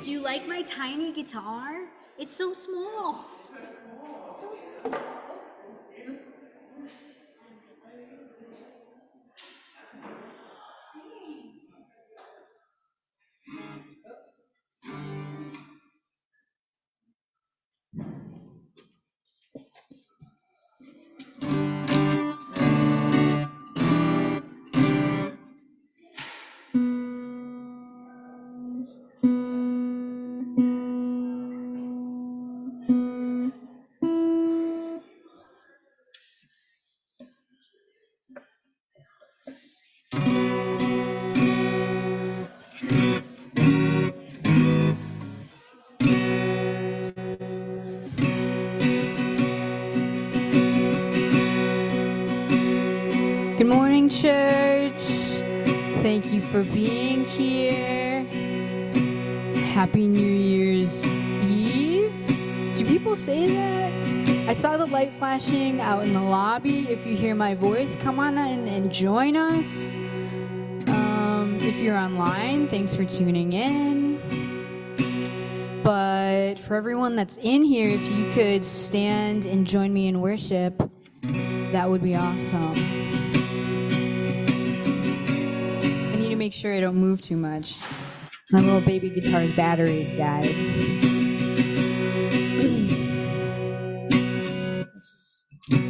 Do you like my tiny guitar? It's so small. Church, thank you for being here. Happy New Year's Eve. Do people say that? I saw the light flashing out in the lobby. If you hear my voice, come on and join us. If you're online, thanks for tuning in. But for everyone that's in here, if you could stand and join me in worship, that would be awesome. Make sure I don't move too much. My little baby guitar's batteries died. In my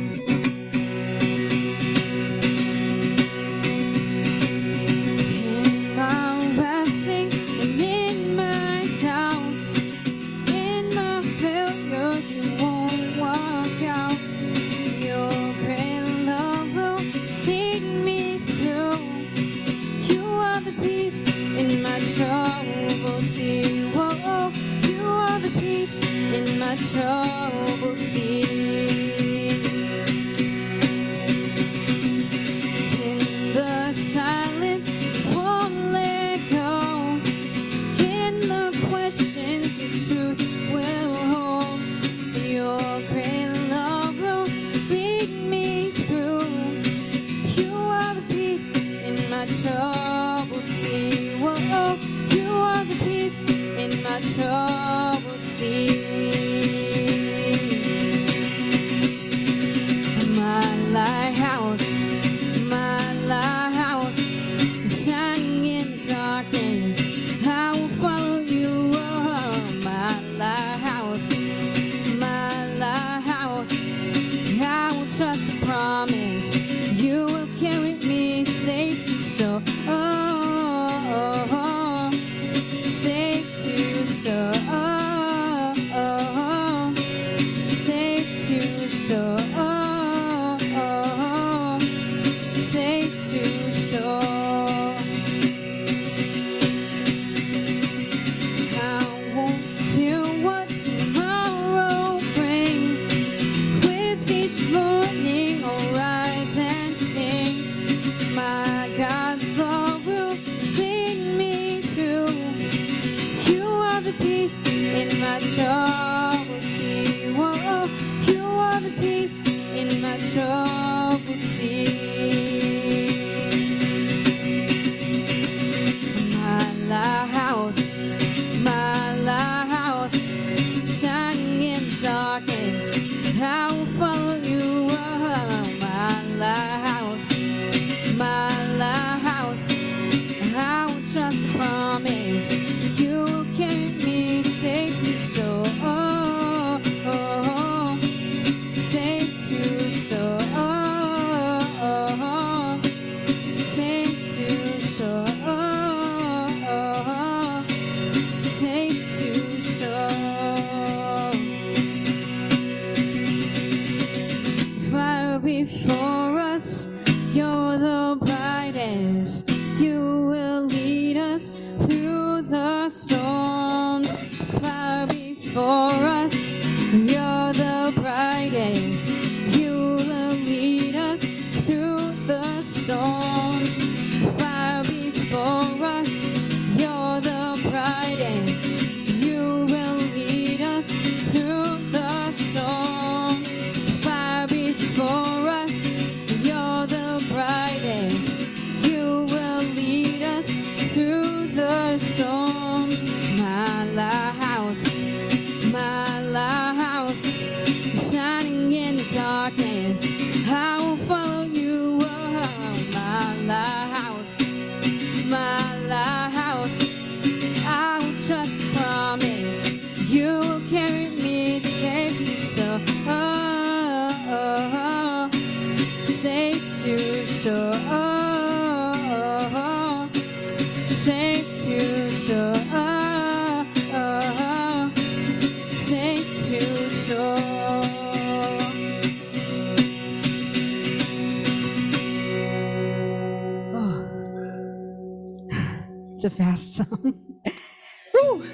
blessing and in my doubts, in my failures, you won't walk out. Your great love will lead me through. Peace in my trouble, see, whoa, you are the peace in my trouble, see. In the silence, won't let go. In the questions, your truth will hold. Your great love will lead me through. You are the peace in my trouble. Whoa, you are the peace in my troubled sea. My lighthouse, shining in the darkness. I will follow you, oh, my lighthouse, I will trust the promise. You will carry me safe to shore. too sure. Say too sure. Oh. It's a fast song. Woo.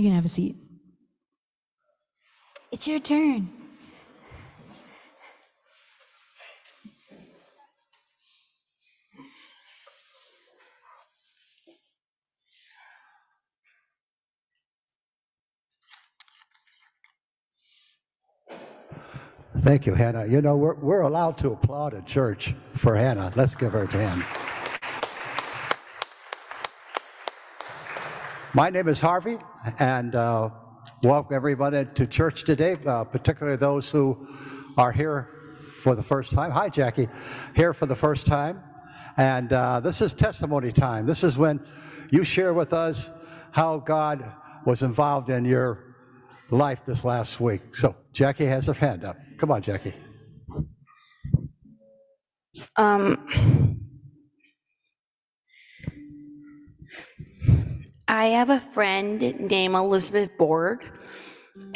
You can have a seat. It's your turn. Thank you, Hannah. You know, we're allowed to applaud at church for Hannah. Let's give her a hand. My name is Harvey, and welcome everybody to church today, particularly those who are here for the first time. Hi, Jackie. Here for the first time. And this is testimony time. This is when you share with us how God was involved in your life this last week. So Jackie has her hand up. Come on, Jackie. I have a friend named Elizabeth Borg,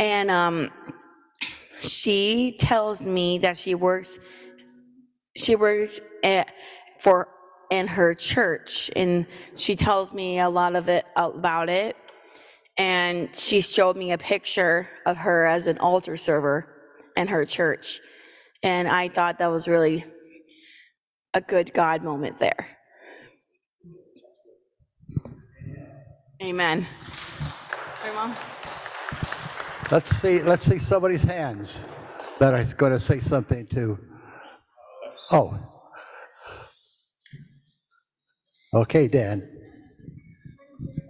and she tells me that she works in her church, and she tells me a lot of it about it. And she showed me a picture of her as an altar server in her church, and I thought that was really a good God moment there. Amen. Hey, Mom. Let's see somebody's hands that is going to say something to. Oh. Okay, Dan.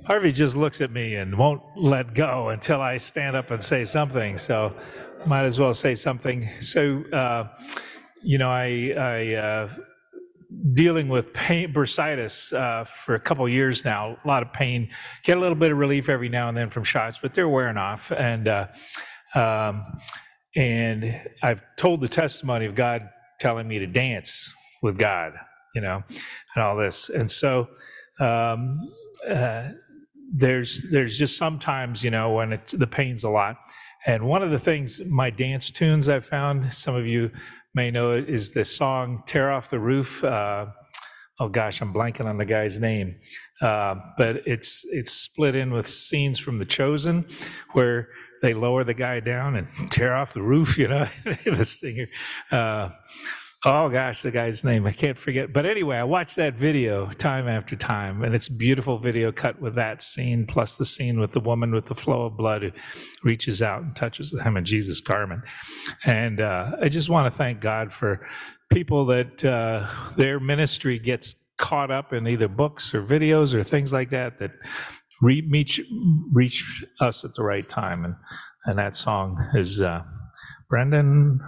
Harvey just looks at me and won't let go until I stand up and say something, so might as well say something. So, you know, I dealing with pain, bursitis for a couple years now, a lot of pain, get a little bit of relief every now and then from shots, but they're wearing off. And and I've told the testimony of God telling me to dance with God, you know, and all this. And so there's just sometimes, you know, when the pain's a lot. And one of the things, my dance tunes I've found, some of you may know it, is the song Tear Off the Roof. Oh gosh, I'm blanking on the guy's name. But it's split in with scenes from The Chosen where they lower the guy down and tear off the roof, you know, the singer. Oh gosh, the guy's name, I can't forget. But anyway, I watched that video time after time, and it's a beautiful video cut with that scene, plus the scene with the woman with the flow of blood who reaches out and touches the hem of Jesus' garment. And I just want to thank God for people that their ministry gets caught up in either books or videos or things like that that reach us at the right time. And that song is Brandon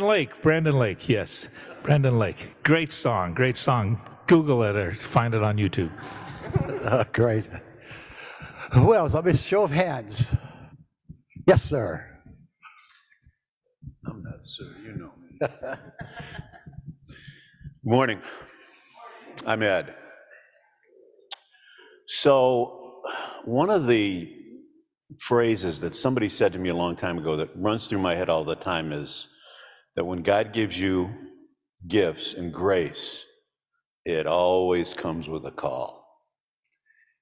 Lake, yes. Brandon Lake. Great song. Google it or find it on YouTube. Great. Who else? Let me show of hands. Yes, sir. I'm not sir, you know me. Morning. I'm Ed. So one of the phrases that somebody said to me a long time ago that runs through my head all the time is that when God gives you gifts and grace, it always comes with a call.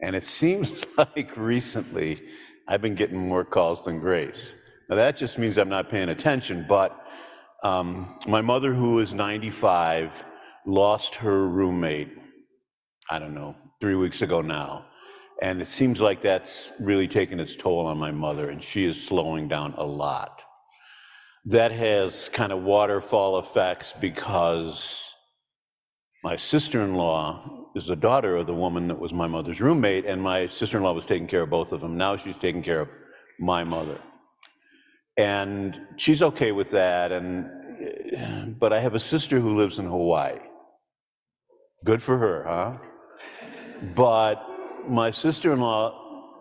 And it seems like recently I've been getting more calls than grace. Now that just means I'm not paying attention, but my mother, who is 95, lost her roommate, I don't know, 3 weeks ago now. And it seems like that's really taken its toll on my mother, and she is slowing down a lot. That has kind of waterfall effects because my sister-in-law is the daughter of the woman that was my mother's roommate, and my sister-in-law was taking care of both of them. Now she's taking care of my mother. And she's okay with that, but I have a sister who lives in Hawaii. Good for her, huh? But my sister-in-law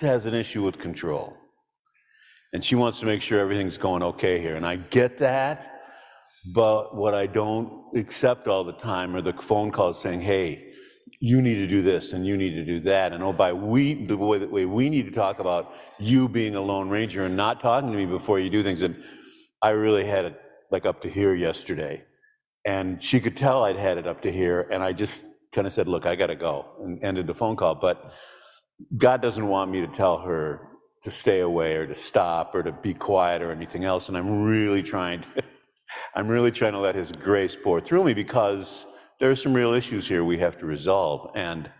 has an issue with control. And she wants to make sure everything's going okay here. And I get that, but what I don't accept all the time are the phone calls saying, hey, you need to do this and you need to do that. And the way we need to talk about you being a Lone Ranger and not talking to me before you do things. And I really had it like up to here yesterday. And she could tell I'd had it up to here. And I just kind of said, look, I got to go, and ended the phone call. But God doesn't want me to tell her to stay away or to stop or to be quiet or anything else. And I'm really trying to let his grace pour through me, because there are some real issues here we have to resolve. And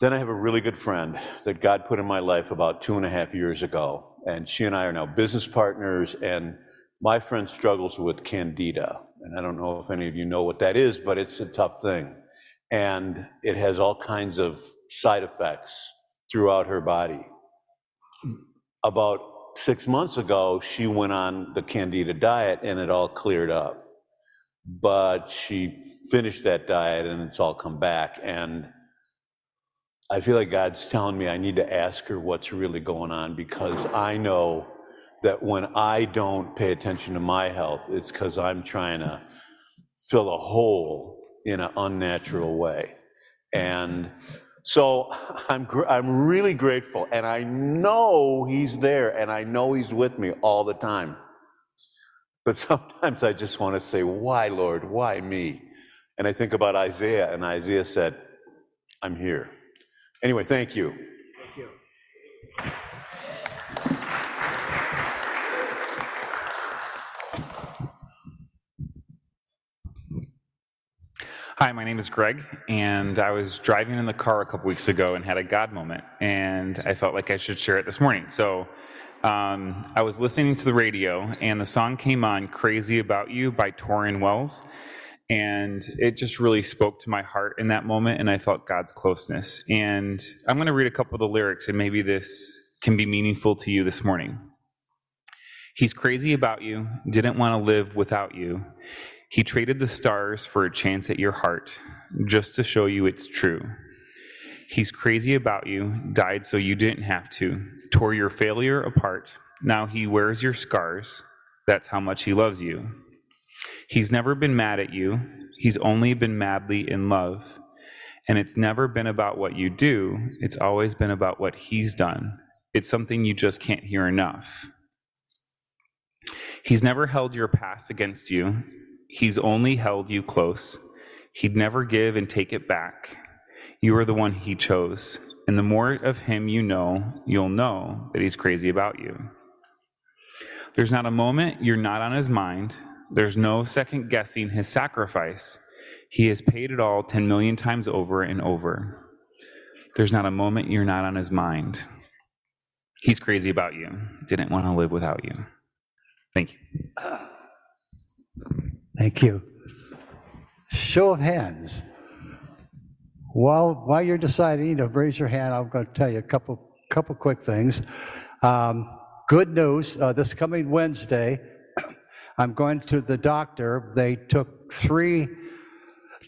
then I have a really good friend that God put in my life about 2.5 years ago, and she and I are now business partners, and my friend struggles with candida. And I don't know if any of you know what that is, but it's a tough thing. And it has all kinds of side effects throughout her body. About 6 months ago, she went on the candida diet and it all cleared up. But she finished that diet and it's all come back. And I feel like God's telling me I need to ask her what's really going on, because I know that when I don't pay attention to my health, it's because I'm trying to fill a hole in an unnatural way. And so I'm really grateful, and I know he's there, and I know he's with me all the time. But sometimes I just want to say, why, Lord, why me? And I think about Isaiah, and Isaiah said, I'm here. Anyway, thank you. Thank you. Hi, my name is Greg, and I was driving in the car a couple weeks ago and had a God moment, and I felt like I should share it this morning. So I was listening to the radio, and the song came on, Crazy About You by Torrin Wells, and it just really spoke to my heart in that moment, and I felt God's closeness. And I'm going to read a couple of the lyrics, and maybe this can be meaningful to you this morning. He's crazy about you, didn't want to live without you. He traded the stars for a chance at your heart, just to show you it's true. He's crazy about you, died so you didn't have to, tore your failure apart. Now he wears your scars. That's how much he loves you. He's never been mad at you. He's only been madly in love. And it's never been about what you do. It's always been about what he's done. It's something you just can't hear enough. He's never held your past against you. He's only held you close. He'd never give and take it back. You are the one he chose. And the more of him you know, you'll know that he's crazy about you. There's not a moment you're not on his mind. There's no second guessing his sacrifice. He has paid it all 10 million times over and over. There's not a moment you're not on his mind. He's crazy about you. Didn't want to live without you. Thank you. Thank you. Show of hands. While you're deciding to raise your hand, I'm going to tell you a couple quick things. Good news, this coming Wednesday, I'm going to the doctor. They took 3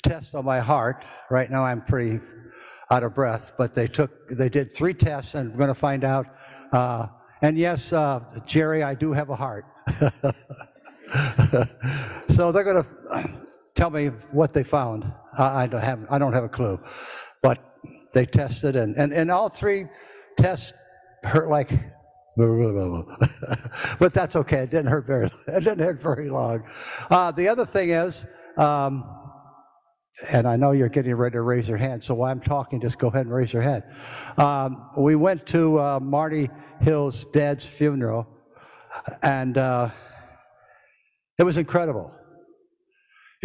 tests on my heart. Right now I'm pretty out of breath, but they did 3 tests, and I'm going to find out. And yes, Jerry, I do have a heart. So they're going to tell me what they found. I don't have a clue. But they tested, and all 3 tests hurt like but that's okay. It didn't hurt very long. The other thing is, and I know you're getting ready to raise your hand, so while I'm talking, just go ahead and raise your hand. We went to Marty Hill's dad's funeral, and it was incredible.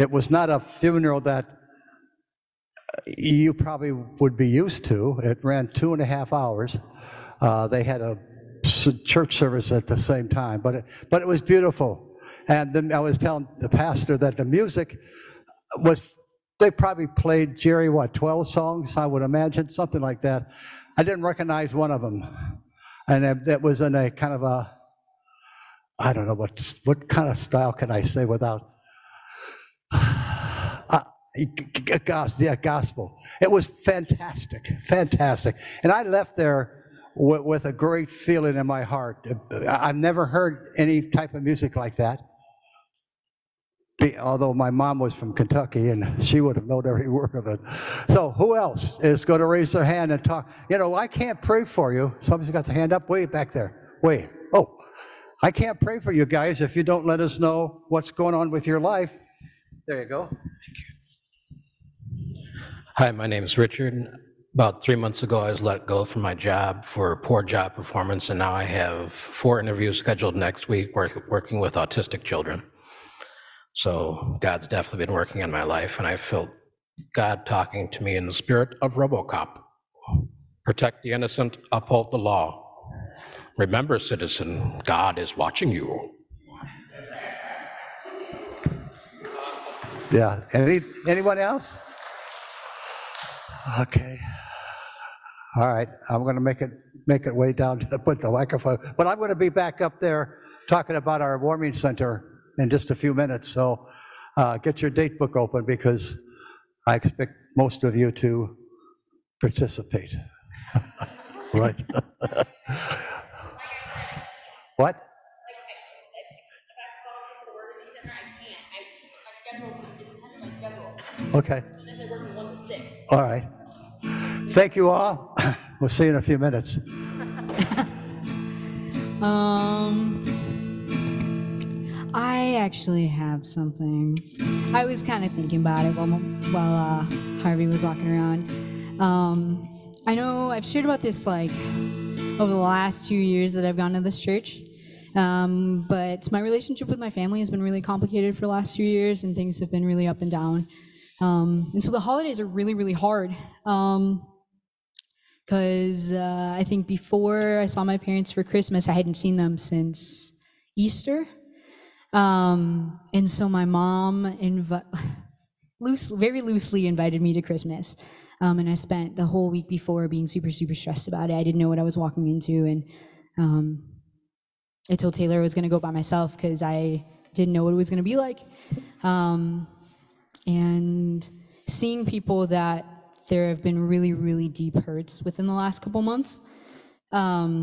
It was not a funeral that you probably would be used to. It ran 2.5 hours. They had a church service at the same time, but it was beautiful. And then I was telling the pastor that the music was, they probably played, Jerry, what, 12 songs, I would imagine, something like that. I didn't recognize one of them. And it was in a kind of a, I don't know what kind of style can I say without gospel. It was fantastic, and I left there with a great feeling in my heart. I've never heard any type of music like that. Although my mom was from Kentucky, and she would have known every word of it. So who else is going to raise their hand and talk? You know, I can't pray for you. Somebody's got their hand up way back there. Wait. Oh. I can't pray for you guys if you don't let us know what's going on with your life. There you go. Thank you. Hi, my name is Richard. About 3 months ago, I was let go from my job for poor job performance, and now I have 4 interviews scheduled next week working with autistic children. So God's definitely been working in my life, and I felt God talking to me in the spirit of RoboCop. Protect the innocent, uphold the law. Remember, citizen, God is watching you. Yeah, anyone else? Okay. All right, I'm gonna make it way down to put the microphone, but I'm gonna be back up there talking about our warming center in just a few minutes, so get your date book open because I expect most of you to participate. Right. What? Okay. All right. Thank you all. We'll see you in a few minutes. I actually have something. I was kind of thinking about it while Harvey was walking around. I know I've shared about this like over the last 2 years that I've gone to this church. But my relationship with my family has been really complicated for the last 2 years, and things have been really up and down. And so the holidays are really, really hard. Because I think before I saw my parents for Christmas, I hadn't seen them since Easter. And so my mom very loosely invited me to Christmas. And I spent the whole week before being super, super stressed about it. I didn't know what I was walking into, and I told Taylor I was going to go by myself because I didn't know what it was going to be like. And seeing people that there have been really, really deep hurts within the last couple months. But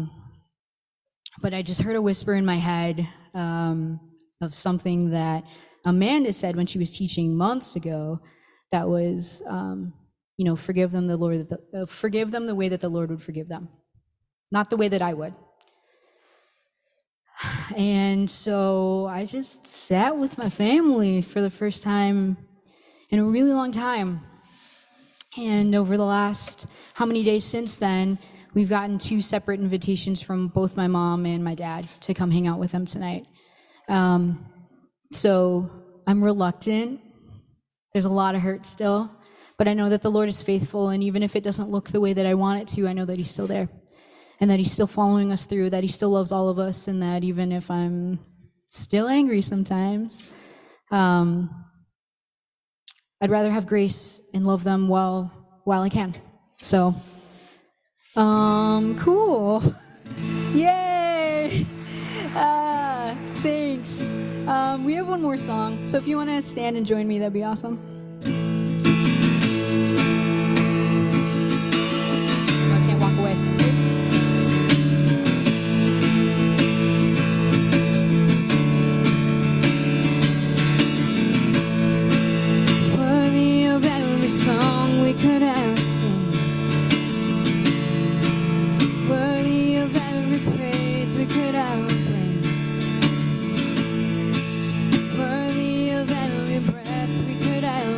I just heard a whisper in my head of something that Amanda said when she was teaching months ago that was, you know, forgive them the way that the Lord would forgive them, not the way that I would. And so I just sat with my family for the first time in a really long time. And over the last how many days since then, we've gotten 2 separate invitations from both my mom and my dad to come hang out with them tonight. So I'm reluctant. There's a lot of hurt still, but I know that the Lord is faithful, and even if it doesn't look the way that I want it to, I know that He's still there, and that He's still following us through, that He still loves all of us, and that even if I'm still angry sometimes, I'd rather have grace and love them while I can. So, cool. Yay! Thanks. We have one more song, so if you want to stand and join me, that'd be awesome. I can't walk away. Could have sung, worthy of every praise we could have bring, worthy of every breath we could have.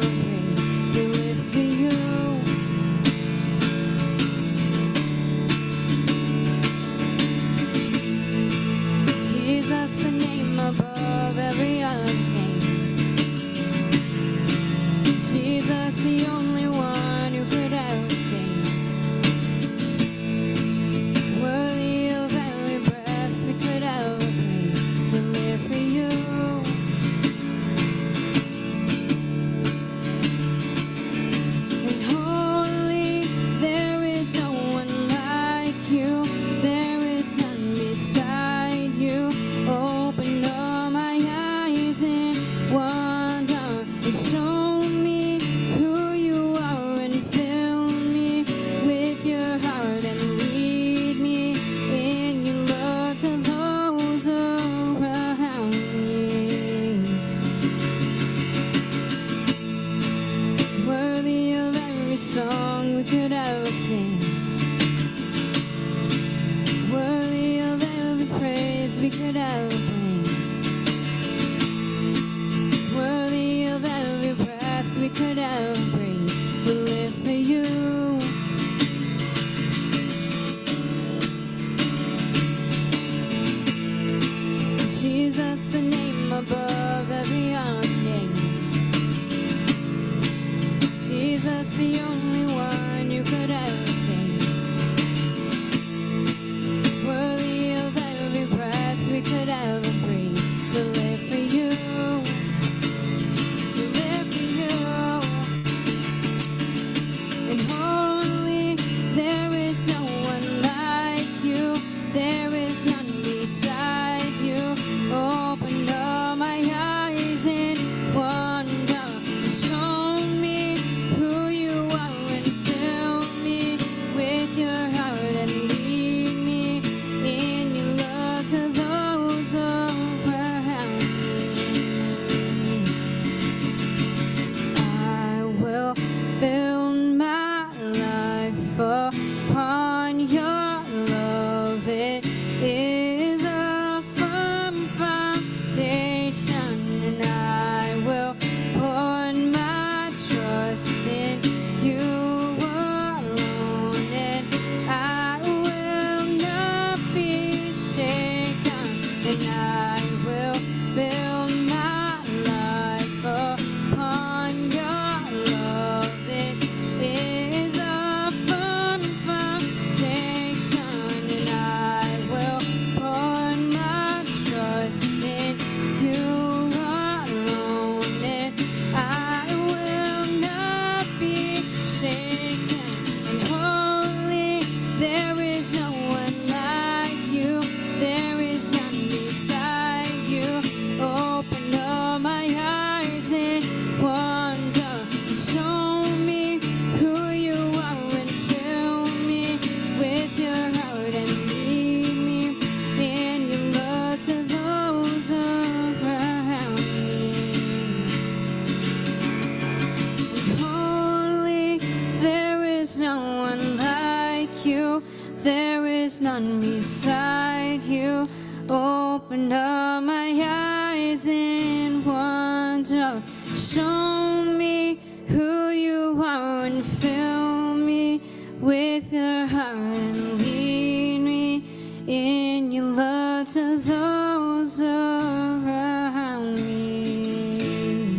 There is none beside you. Open up my eyes in wonder. Show me who you are and fill me with your heart and lead me in your love to those around me.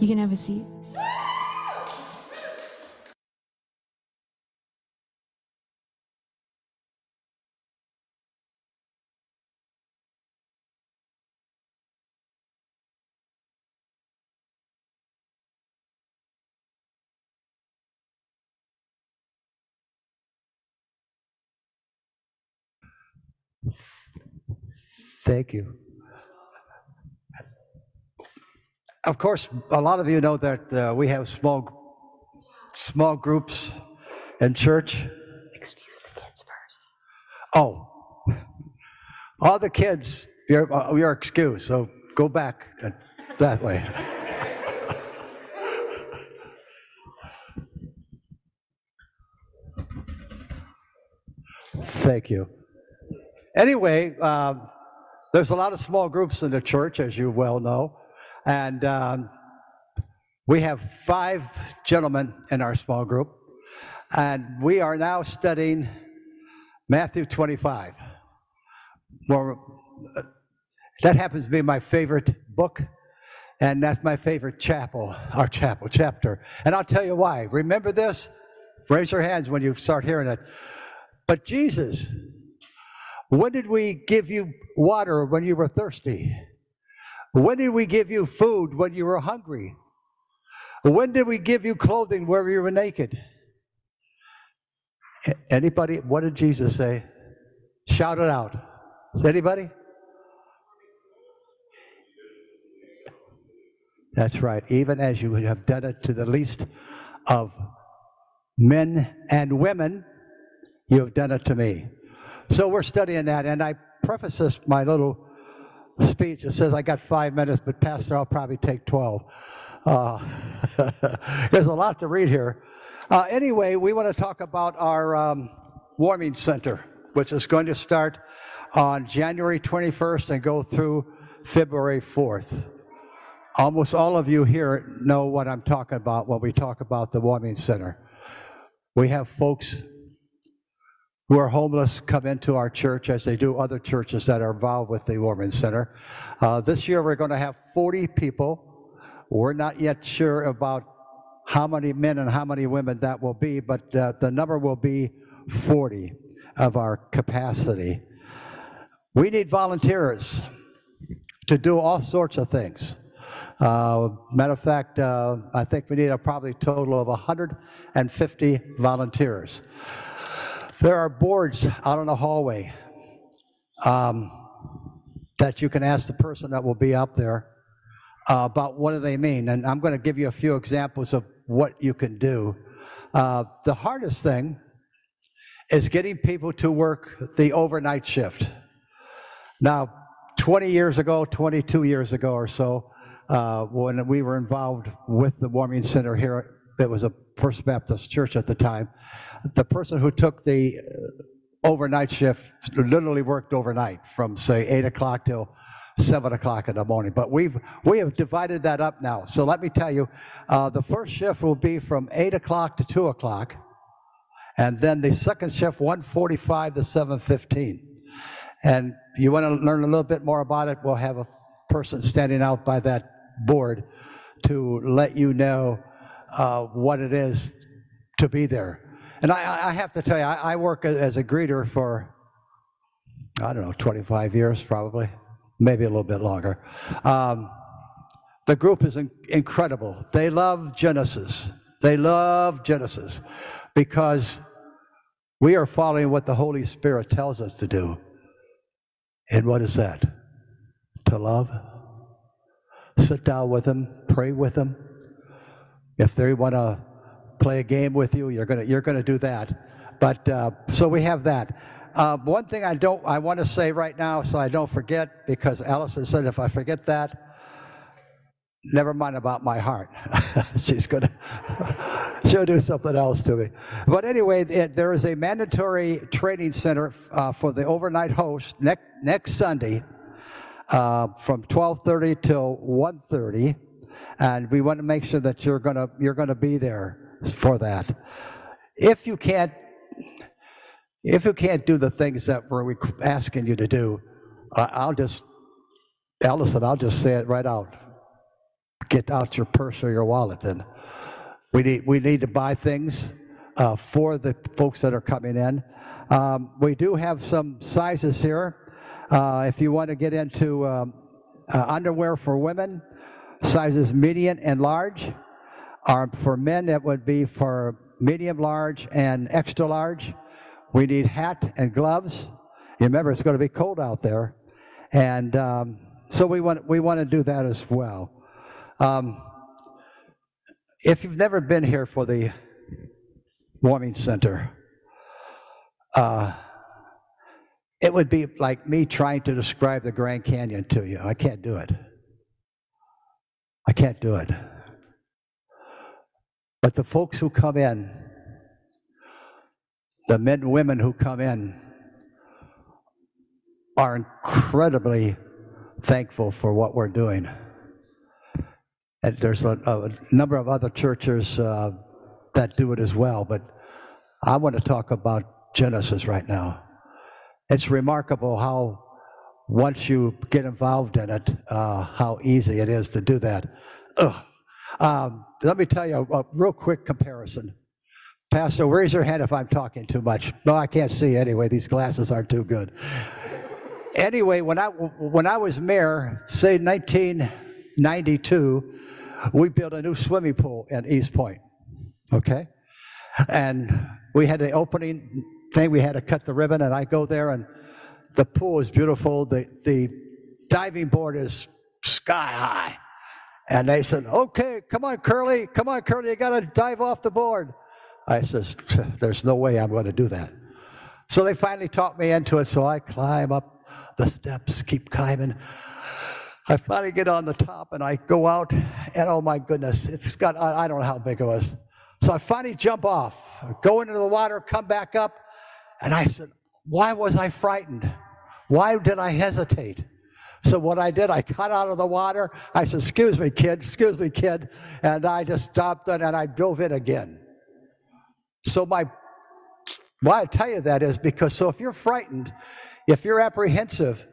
You can have a seat. Thank you. Of course, a lot of you know that we have small groups in church. Excuse the kids first. Oh, all the kids, you're excused. So go back that way. Thank you. Anyway, there's a lot of small groups in the church, as you well know, and we have 5 gentlemen in our small group, and we are now studying Matthew 25. Well, that happens to be my favorite book, and that's my favorite chapter, and I'll tell you why. Remember this? Raise your hands when you start hearing it. But Jesus, when did we give you water when you were thirsty? When did we give you food when you were hungry? When did we give you clothing where you were naked? Anybody? What did Jesus say? Shout it out. Anybody? That's right. Even as you would have done it to the least of men and women, you have done it to me. So we're studying that, and I preface this, my little speech, it says I got 5 minutes, but Pastor, I'll probably take 12. There's a lot to read here. Anyway, we want to talk about our warming center, which is going to start on January 21st and go through February 4th. Almost all of you here know what I'm talking about when we talk about the warming center. We have folks who are homeless come into our church, as they do other churches that are involved with the Warming Center. This year we're going to have 40 people. We're not yet sure about how many men and how many women that will be, but the number will be 40 of our capacity. We need volunteers to do all sorts of things. Matter of fact, I think we need a probably total of 150 volunteers. There are boards out in the hallway that you can ask the person that will be up there about what do they mean. And I'm going to give you a few examples of what you can do. The hardest thing is getting people to work the overnight shift. Now, 20 years ago, 22 years ago or so, when we were involved with the Warming Center here, it was a First Baptist Church at the time, the person who took the overnight shift literally worked overnight from, say, 8 o'clock till 7 o'clock in the morning. But we have divided that up now. So let me tell you, the first shift will be from 8 o'clock to 2 o'clock, and then the second shift, 1:45 to 7:15. And you want to learn a little bit more about it, we'll have a person standing out by that board to let you know what it is to be there. And I have to tell you, I work as a greeter for, I don't know, 25 years probably, maybe a little bit longer. The group is incredible. They love Genesis. They love Genesis because we are following what the Holy Spirit tells us to do. And what is that? To love. Sit down with them, pray with them. If they want to play a game with you, you're gonna do that. But so we have that. One thing I want to say right now, so I don't forget, because Allison said if I forget that, never mind about my heart. She's gonna. She'll do something else to me. But anyway, there is a mandatory training center for the overnight host next Sunday from 12:30 till 1:30, and we want to make sure that you're gonna be there for that. If you can't do the things that we're asking you to do, I'll just say it right out. Get out your purse or your wallet then. We need to buy things for the folks that are coming in. We do have some sizes here. If you want to get into underwear for women, sizes medium and large. For men, it would be for medium, large, and extra large. We need hat and gloves. You remember, it's going to be cold out there. And so we want to do that as well. If you've never been here for the warming center, it would be like me trying to describe the Grand Canyon to you. I can't do it. I can't do it. But the folks who come in, the men and women who come in, are incredibly thankful for what we're doing. And there's a number of other churches that do it as well, but I want to talk about Genesis right now. It's remarkable how, once you get involved in it, how easy it is to do that. Let me tell you a real quick comparison. Pastor, raise your hand if I'm talking too much. No, I can't see anyway. These glasses aren't too good. Anyway, when I was mayor, say 1992, we built a new swimming pool at East Point, okay? And we had an opening thing. We had to cut the ribbon, and I go there, and the pool is beautiful. The diving board is sky high. And they said, okay, come on, Curly, you got to dive off the board. I says, there's no way I'm going to do that. So they finally talked me into it, so I climb up the steps, keep climbing. I finally get on the top, and I go out, and oh my goodness, it's got, I don't know how big it was. So I finally jump off, go into the water, come back up, and I said, why was I frightened? Why did I hesitate? So what I did, I got out of the water, I said, excuse me, kid, and I just stopped it, and I dove in again. So why I tell you that is because, so if you're frightened, if you're apprehensive,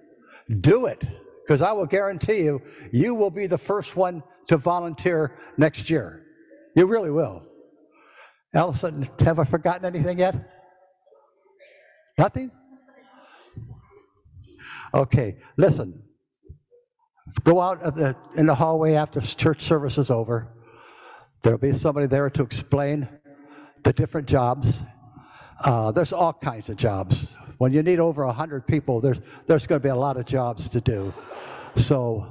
do it, because I will guarantee you, you will be the first one to volunteer next year. You really will. Allison, have I forgotten anything yet? Nothing? Okay, listen. Go out in the hallway after church service is over. There'll be somebody there to explain the different jobs. There's all kinds of jobs. When you need over 100 people, there's going to be a lot of jobs to do. So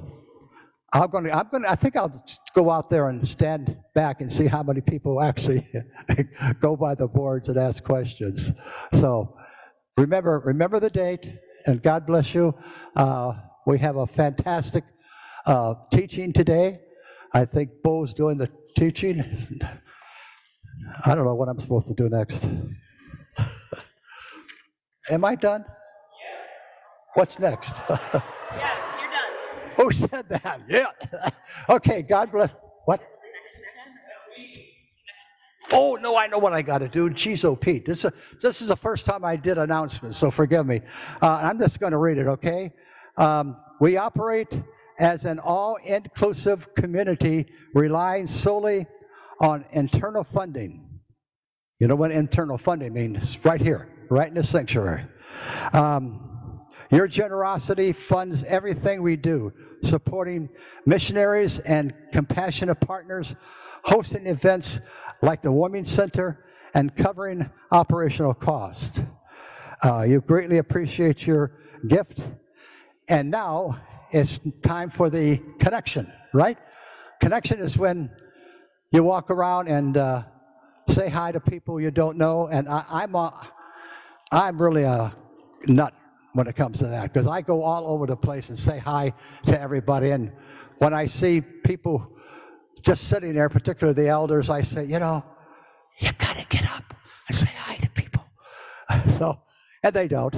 I think I'll go out there and stand back and see how many people actually go by the boards and ask questions. So remember the date, and God bless you. We have a fantastic teaching today. I think Bo's doing the teaching. I don't know what I'm supposed to do next. Am I done? Yeah. What's next? Yes, you're done. Who said that? Yeah. Okay, God bless. What? Oh, no, I know what I got to do. Jeez, oh, Pete. This is the first time I did announcements, so forgive me. I'm just going to read it, okay? We operate as an all-inclusive community relying solely on internal funding. You know what internal funding means? Right here. Right in the sanctuary. Your generosity funds everything we do, supporting missionaries and compassionate partners, hosting events like the Warming Center, and covering operational costs. You greatly appreciate your gift. And now it's time for the connection, right? Connection is when you walk around and say hi to people you don't know. And I'm really a nut when it comes to that, because I go all over the place and say hi to everybody. And when I see people just sitting there, particularly the elders, I say, you know, you got to get up and say hi to people. So, and they don't.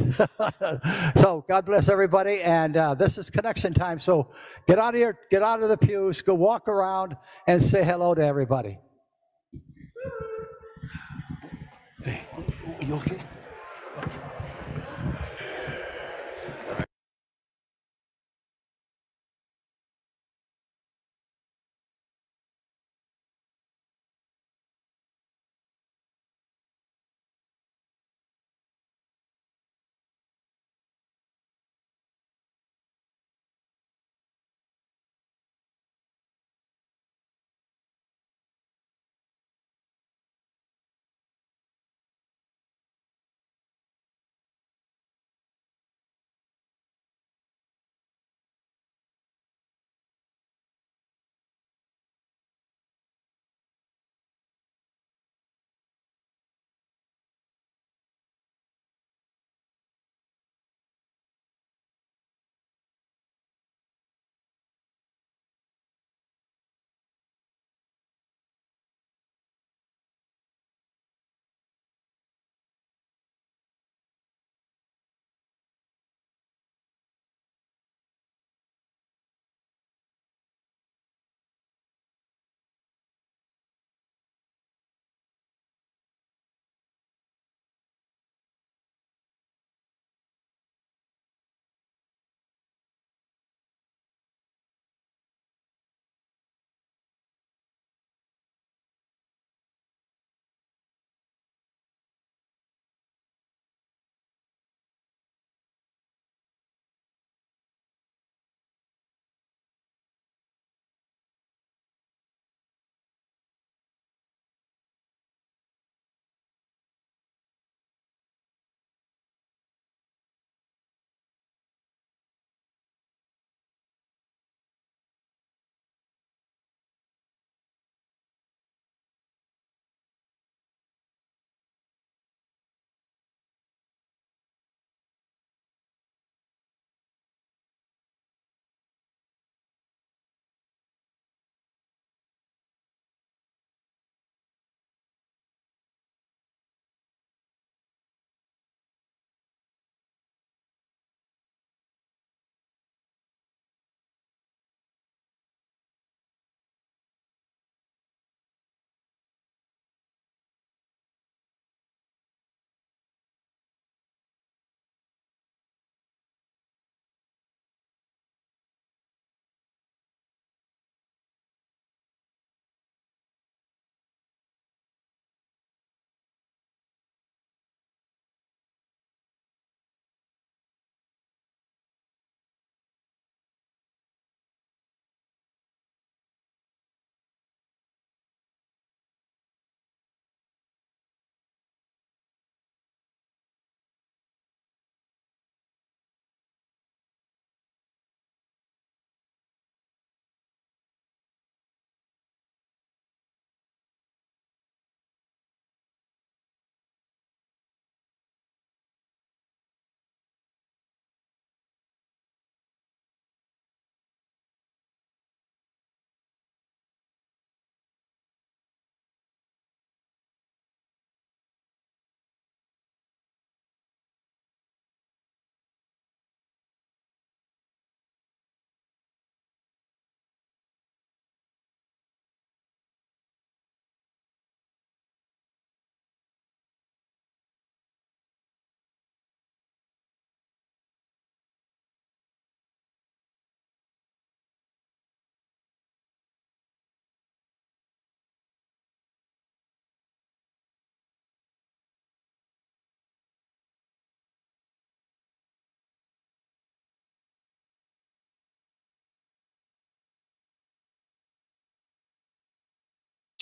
So God bless everybody. And this is connection time. So get out of here, get out of the pews, go walk around and say hello to everybody. Hey, you okay?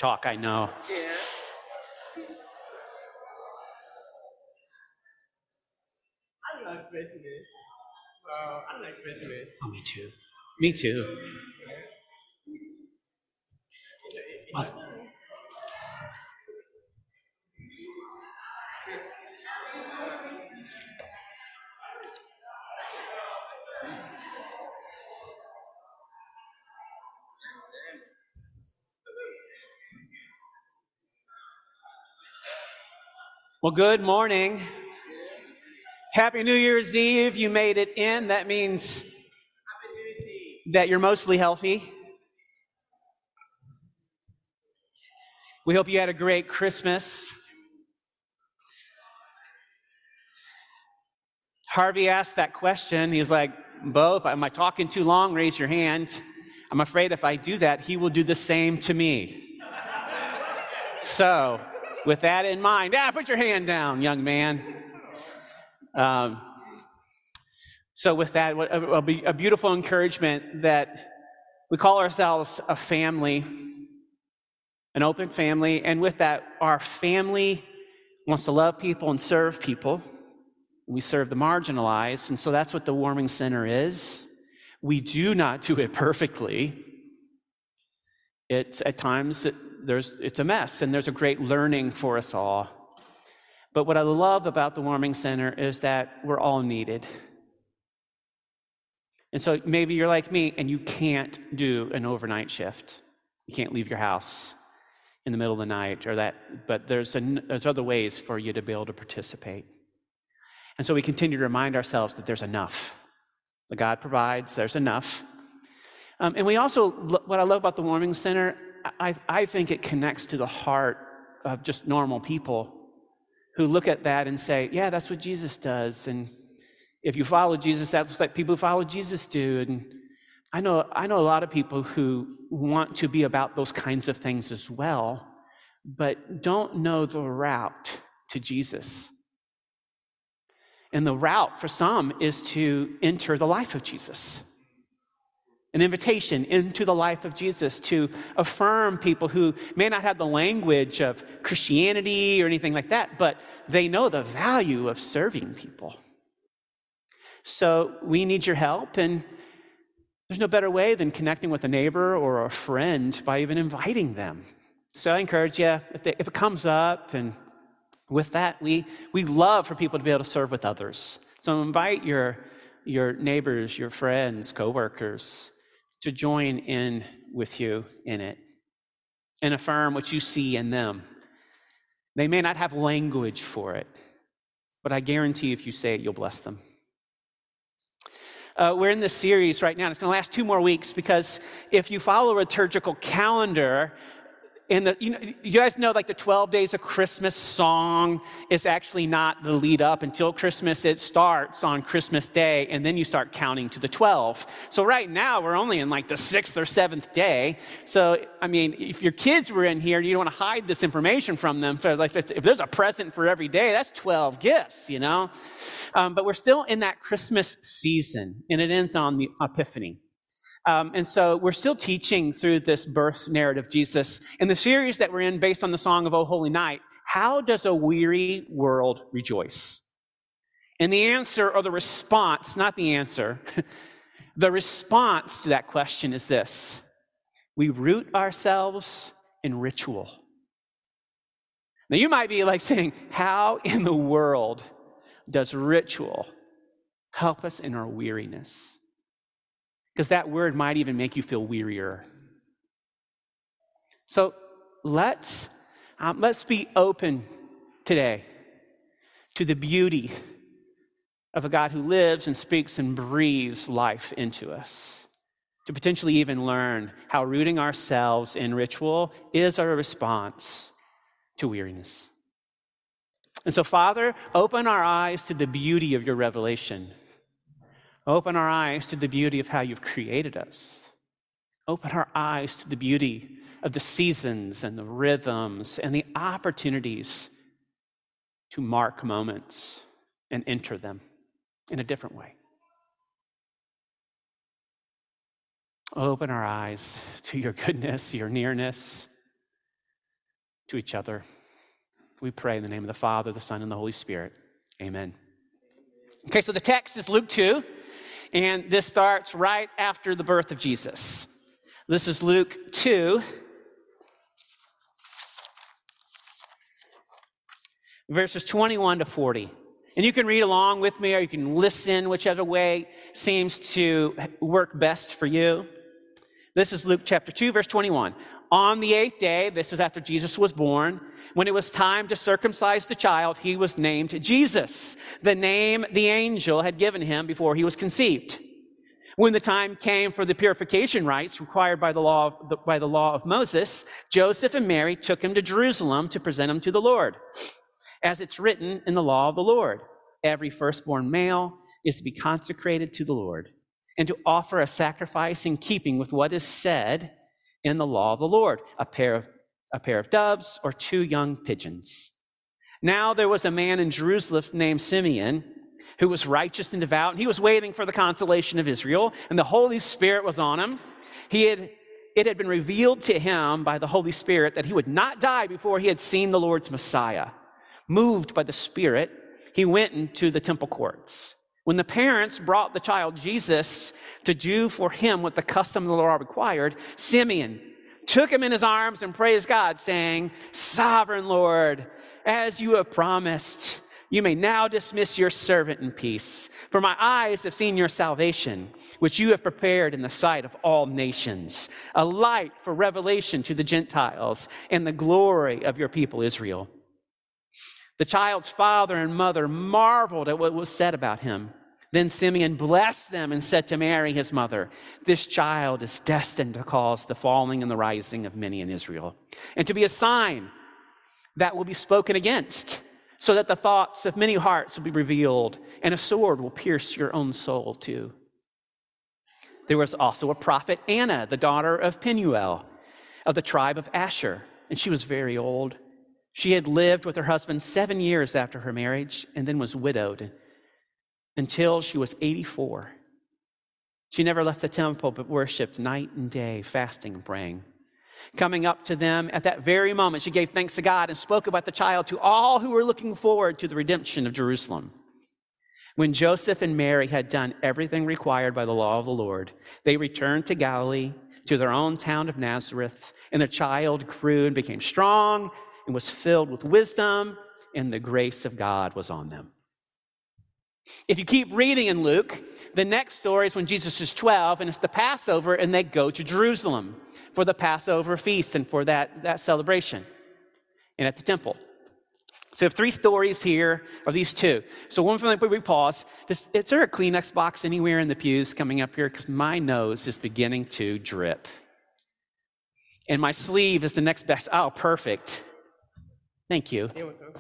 Talk, I know. Yeah. I like Bethany. Wow, I like Bethany. Oh, me too. Me too. What? Well, good morning. Happy New Year's Eve. You made it in. That means that you're mostly healthy. We hope you had a great Christmas. Harvey asked that question. He's like, Bo, am I talking too long? Raise your hand. I'm afraid if I do that, he will do the same to me. So, with that in mind, put your hand down, young man. So with that, a beautiful encouragement that we call ourselves a family, an open family, and with that, our family wants to love people and serve people. We serve the marginalized, and so that's what the Warming Center is. We do not do it perfectly. It's a mess, and there's a great learning for us all. But what I love about the Warming Center is that we're all needed. And so maybe you're like me, and you can't do an overnight shift. You can't leave your house in the middle of the night or that, but there's other ways for you to be able to participate. And so we continue to remind ourselves that there's enough. That God provides, there's enough. And we also, what I love about the Warming Center, I think it connects to the heart of just normal people who look at that and say, yeah, that's what Jesus does. And if you follow Jesus, that's what people who follow Jesus do. And I know a lot of people who want to be about those kinds of things as well, but don't know the route to Jesus. And the route for some is to enter the life of Jesus. An invitation into the life of Jesus to affirm people who may not have the language of Christianity or anything like that, but they know the value of serving people. So we need your help, and there's no better way than connecting with a neighbor or a friend by even inviting them. So I encourage you, if it comes up, and with that, we love for people to be able to serve with others. So invite your neighbors, your friends, coworkers, to join in with you in it and affirm what you see in them. They may not have language for it, but I guarantee if you say it, you'll bless them. We're in this series right now, and it's going to last 2 more weeks, because if you follow a liturgical calendar, you guys know, like, the 12 Days of Christmas song is actually not the lead up until Christmas. It starts on Christmas Day, and then you start counting to the 12. So right now, we're only in, like, the 6th or 7th day. So, I mean, if your kids were in here, you don't want to hide this information from them. So, like, if there's a present for every day, that's 12 gifts, you know? But we're still in that Christmas season, and it ends on the Epiphany. And so we're still teaching through this birth narrative of Jesus. And the series that we're in, based on the song of O Holy Night, how does a weary world rejoice? And the answer, or the response, not the answer, the response to that question is this: we root ourselves in ritual. Now you might be like saying, how in the world does ritual help us in our weariness? Because that word might even make you feel wearier. So let's be open today to the beauty of a God who lives and speaks and breathes life into us, to potentially even learn how rooting ourselves in ritual is our response to weariness. And so, Father, open our eyes to the beauty of your revelation. Open our eyes to the beauty of how you've created us. Open our eyes to the beauty of the seasons and the rhythms and the opportunities to mark moments and enter them in a different way. Open our eyes to your goodness, your nearness, to each other. We pray in the name of the Father, the Son, and the Holy Spirit. Amen. Okay, so the text is Luke 2. And this starts right after the birth of Jesus. This is Luke 2, verses 21 to 40. And you can read along with me, or you can listen, whichever way seems to work best for you. This is Luke chapter 2, verse 21. On the eighth day, this is after Jesus was born, when it was time to circumcise the child, he was named Jesus, the name the angel had given him before he was conceived. When the time came for the purification rites required by the law of Moses, Joseph and Mary took him to Jerusalem to present him to the Lord. As it's written in the law of the Lord, every firstborn male is to be consecrated to the Lord and to offer a sacrifice in keeping with what is said in the law of the Lord, a pair of doves or two young pigeons. Now there was a man in Jerusalem named Simeon, who was righteous and devout, and he was waiting for the consolation of Israel, and the Holy Spirit was on him. It had been revealed to him by the Holy Spirit that he would not die before he had seen the Lord's Messiah. Moved by the Spirit, he went into the temple courts. When the parents brought the child Jesus to do for him what the custom of the law required, Simeon took him in his arms and praised God, saying, "Sovereign Lord, as you have promised, you may now dismiss your servant in peace, for my eyes have seen your salvation, which you have prepared in the sight of all nations, a light for revelation to the Gentiles and the glory of your people Israel." The child's father and mother marveled at what was said about him. Then Simeon blessed them and said to Mary, his mother, "This child is destined to cause the falling and the rising of many in Israel, and to be a sign that will be spoken against, so that the thoughts of many hearts will be revealed, and a sword will pierce your own soul too." There was also a prophet, Anna, the daughter of Phanuel, of the tribe of Asher, and she was very old. She had lived with her husband 7 years after her marriage, and then was widowed until she was 84. She never left the temple, but worshipped night and day, fasting and praying. Coming up to them at that very moment, she gave thanks to God and spoke about the child to all who were looking forward to the redemption of Jerusalem. When Joseph and Mary had done everything required by the law of the Lord, they returned to Galilee, to their own town of Nazareth, and their child grew and became strong and was filled with wisdom, and the grace of God was on them. If you keep reading in Luke, the next story is when Jesus is 12, and it's the Passover, and they go to Jerusalem for the Passover feast and for that celebration, and at the temple. So we have three stories here, or these two. So one from the we pause. Is there a Kleenex box anywhere in the pews coming up here? Because my nose is beginning to drip. And my sleeve is the next best. Oh, perfect. Thank you. Here we go.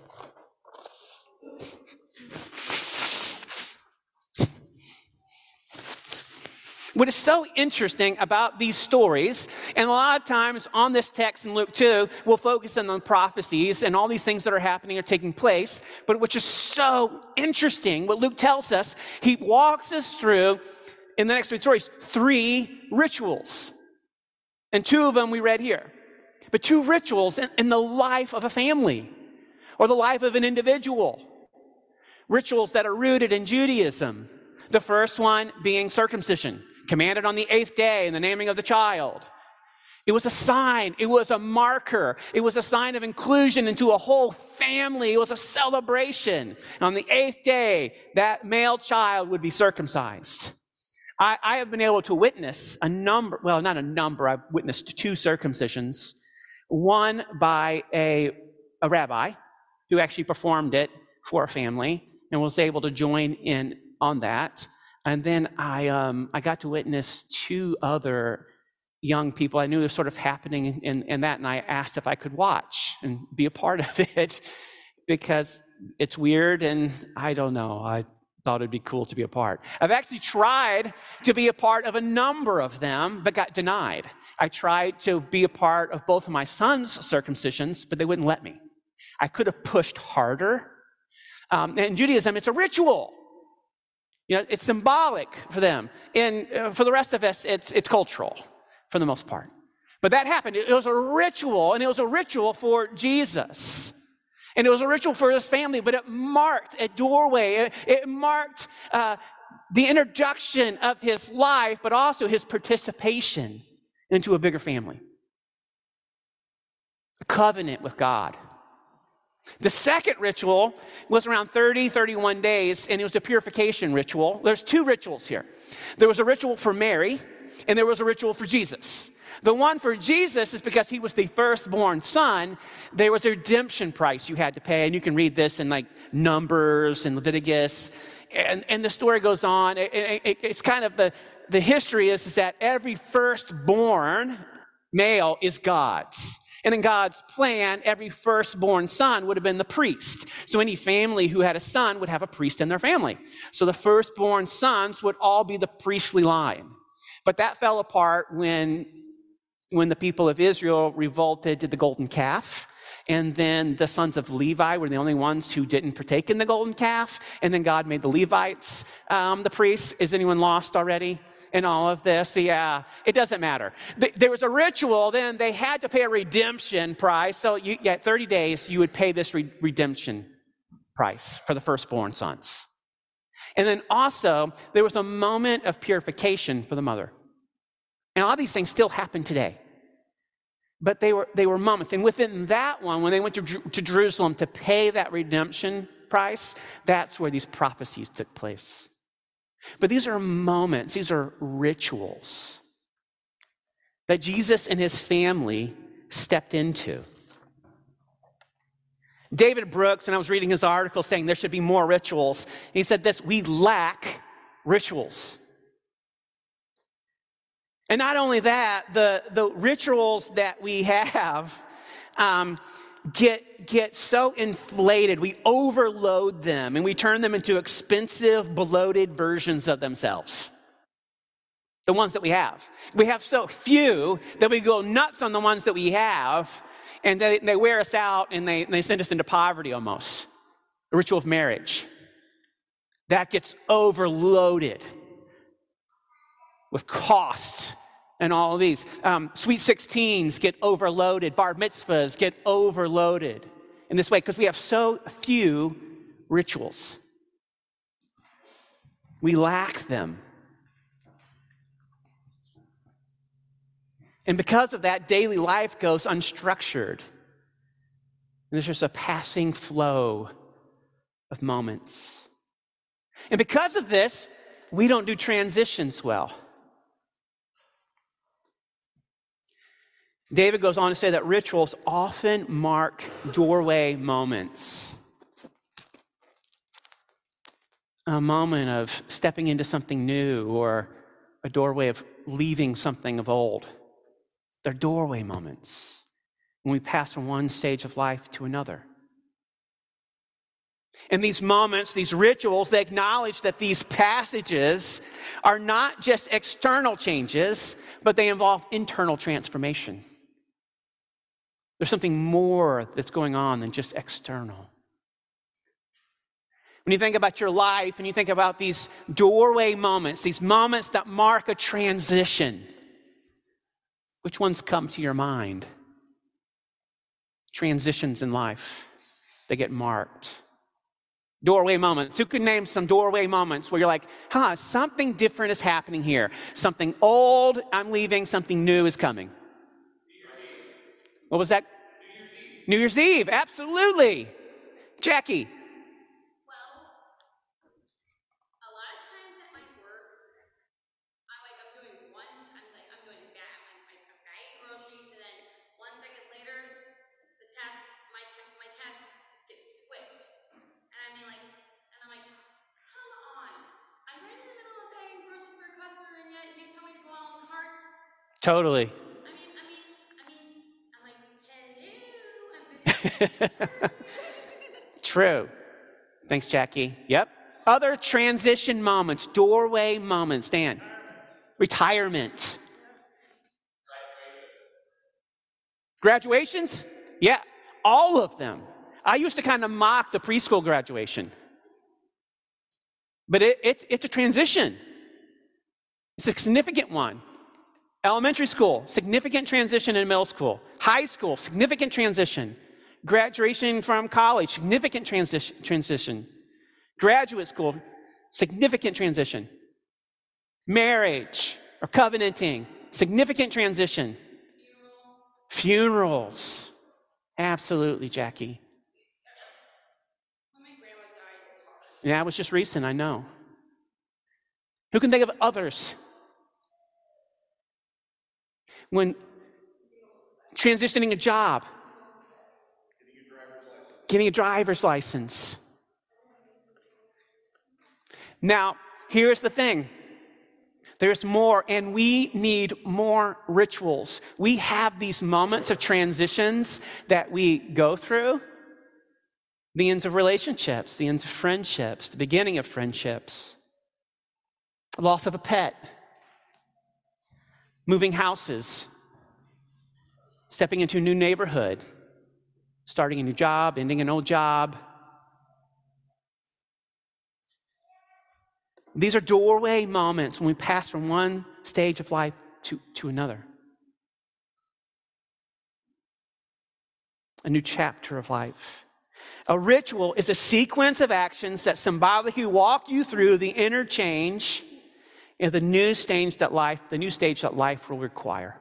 What is so interesting about these stories, and a lot of times on this text in Luke 2, we'll focus on the prophecies and all these things that are happening or taking place, but which is so interesting, what Luke tells us, he walks us through, in the next three stories, three rituals. And two of them we read here. But two rituals in the life of a family or the life of an individual. Rituals that are rooted in Judaism. The first one being circumcision, commanded on the eighth day in the naming of the child. It was a sign. It was a marker. It was a sign of inclusion into a whole family. It was a celebration. And on the eighth day, that male child would be circumcised. I have been able to witness I've witnessed two circumcisions. One by a rabbi who actually performed it for a family and was able to join in on that. And then I got to witness two other young people. I knew it was sort of happening in that, and I asked if I could watch and be a part of it because it's weird, and I don't know. I thought it'd be cool to be a part. I've actually tried to be a part of a number of them, but got denied. I tried to be a part of both of my son's circumcisions, but they wouldn't let me. I could have pushed harder. In Judaism, it's a ritual. You know, it's symbolic for them. And for the rest of us, it's cultural for the most part. But that happened. It was a ritual, and it was a ritual for Jesus. And it was a ritual for his family, but it marked a doorway. It marked the introduction of his life, but also his participation into a bigger family. A covenant with God. The second ritual was around 31 days, and it was the purification ritual. There's two rituals here. There was a ritual for Mary, and there was a ritual for Jesus. The one for Jesus is because he was the firstborn son, there was a redemption price you had to pay. And you can read this in like Numbers and Leviticus. And the story goes on. It's kind of the history is that every firstborn male is God's. And in God's plan, every firstborn son would have been the priest. So any family who had a son would have a priest in their family. So the firstborn sons would all be the priestly line. But that fell apart when the people of Israel revolted to the golden calf. And then the sons of Levi were the only ones who didn't partake in the golden calf. And then God made the Levites the priests. Is anyone lost already in all of this? Yeah, it doesn't matter. There was a ritual then. They had to pay a redemption price. So you, at 30 days, you would pay this redemption price for the firstborn sons. And then also, there was a moment of purification for the mother. And all these things still happen today. But they were moments. And within that one, when they went to Jerusalem to pay that redemption price, that's where these prophecies took place. But these are moments, these are rituals that Jesus and his family stepped into. David Brooks, and I was reading his article saying there should be more rituals. He said this, we lack rituals. And not only that, the rituals that we have get so inflated. We overload them, and we turn them into expensive, bloated versions of themselves. The ones that we have. We have so few that we go nuts on the ones that we have, and they wear us out, and they send us into poverty almost. The ritual of marriage. That gets overloaded with costs and all of these. Sweet 16s get overloaded. Bar mitzvahs get overloaded in this way because we have so few rituals. We lack them. And because of that, daily life goes unstructured. And there's just a passing flow of moments. And because of this, we don't do transitions well. David goes on to say that rituals often mark doorway moments. A moment of stepping into something new or a doorway of leaving something of old. They're doorway moments when we pass from one stage of life to another. And these moments, these rituals, they acknowledge that these passages are not just external changes, but they involve internal transformation. There's something more that's going on than just external. When you think about your life and you think about these doorway moments, these moments that mark a transition, which ones come to your mind? Transitions in life, they get marked. Doorway moments. Who could name some doorway moments where you're like, something different is happening here. Something old, I'm leaving. Something new is coming. What was that? New Year's Eve. Absolutely. Jackie. Well, a lot of times at my work, I wake up doing one, I'm doing that. I'm buying groceries, and then 1 second later, my task gets switched. And I'm like, come on. I'm right in the middle of buying groceries for a customer, and yet you tell me to go out on carts. Totally. I'm like, hello. True. Thanks, Jackie. Yep. Other transition moments, doorway moments. Dan. Retirement. Graduations? Yeah, all of them. I used to kind of mock the preschool graduation. But it's a transition. It's a significant one. Elementary school, significant transition in middle school. High school, significant transition. Graduation from college, significant transition. Graduate school, significant transition. Marriage or covenanting, significant transition. Funerals. Absolutely, Jackie. Yeah, it was just recent, I know. Who can think of others? when transitioning a job, getting a driver's license. Now, here's the thing. There's more, and we need more rituals. We have these moments of transitions that we go through. The ends of relationships, the ends of friendships, the beginning of friendships, the loss of a pet, moving houses, stepping into a new neighborhood, starting a new job, ending an old job. These are doorway moments when we pass from one stage of life to another. A new chapter of life. A ritual is a sequence of actions that symbolically walk you through the inner change and the new stage that life will require.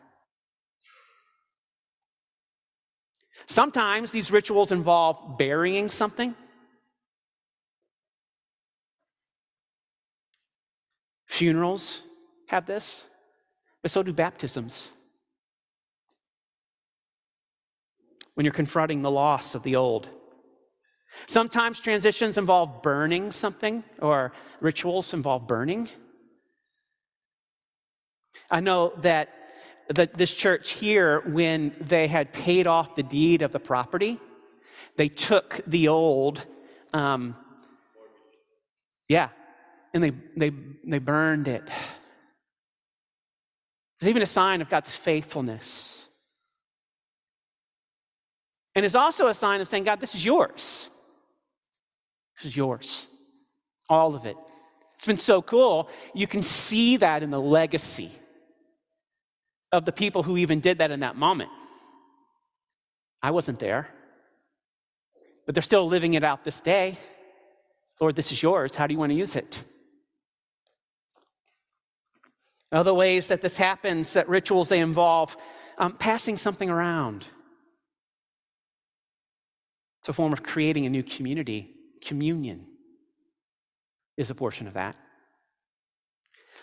Sometimes these rituals involve burying something. Funerals have this, but so do baptisms. When you're confronting the loss of the old. Sometimes transitions involve burning something, or rituals involve burning. I know that this church here, when they had paid off the deed of the property, they took the old, and they burned it. It's even a sign of God's faithfulness. And it's also a sign of saying, God, this is yours. This is yours, all of it. It's been so cool. You can see that in the legacy of the people who even did that in that moment. I wasn't there, but they're still living it out this day. Lord, this is yours. How do you want to use it? Other ways that this happens, that rituals, they involve passing something around. It's a form of creating a new community. Communion is a portion of that.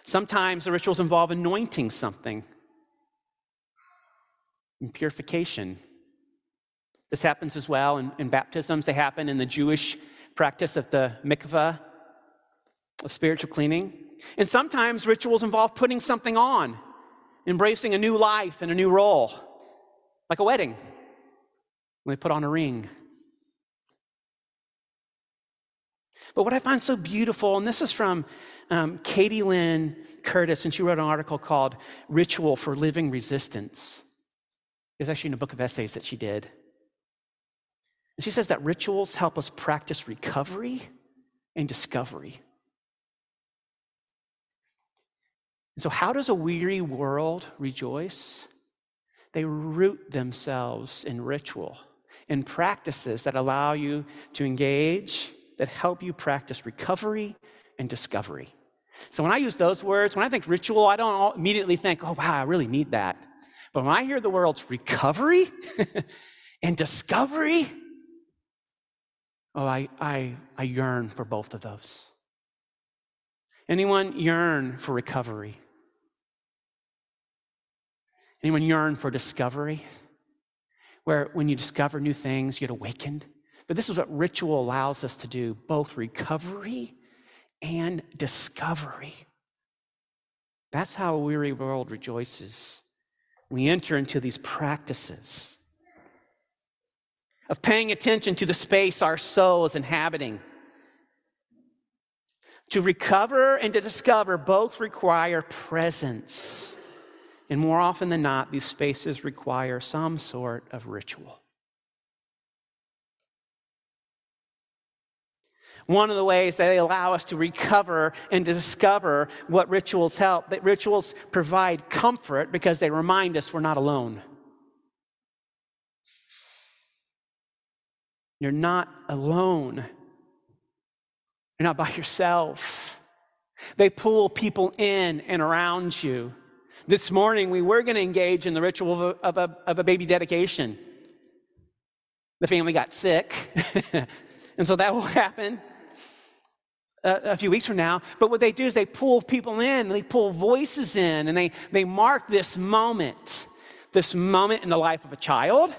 Sometimes the rituals involve anointing something and purification. This happens as well in baptisms. They happen in the Jewish practice of the mikvah, of spiritual cleaning. And sometimes rituals involve putting something on, embracing a new life and a new role, like a wedding, when they put on a ring. But what I find so beautiful, and this is from Katie Lynn Curtis, and she wrote an article called Ritual for Living Resistance. It was actually in a book of essays that she did. And she says that rituals help us practice recovery and discovery. And so how does a weary world rejoice? They root themselves in ritual, in practices that allow you to engage, that help you practice recovery and discovery. So when I use those words, when I think ritual, I don't immediately think, oh, wow, I really need that. But when I hear the words recovery and discovery, oh, I yearn for both of those. Anyone yearn for recovery? Anyone yearn for discovery? Where when you discover new things, you get awakened. But this is what ritual allows us to do, both recovery and discovery. That's how a weary world rejoices. We enter into these practices of paying attention to the space our soul is inhabiting. To recover and to discover both require presence. And more often than not, these spaces require some sort of ritual. One of the ways that they allow us to recover and to discover what rituals help, that rituals provide comfort because they remind us we're not alone. You're not alone. You're not by yourself. They pull people in and around you. This morning, we were going to engage in the ritual of a baby dedication. The family got sick, and so that will happen a few weeks from now. But what they do is they pull people in, they pull voices in, and they mark this moment. this moment in the life of a child.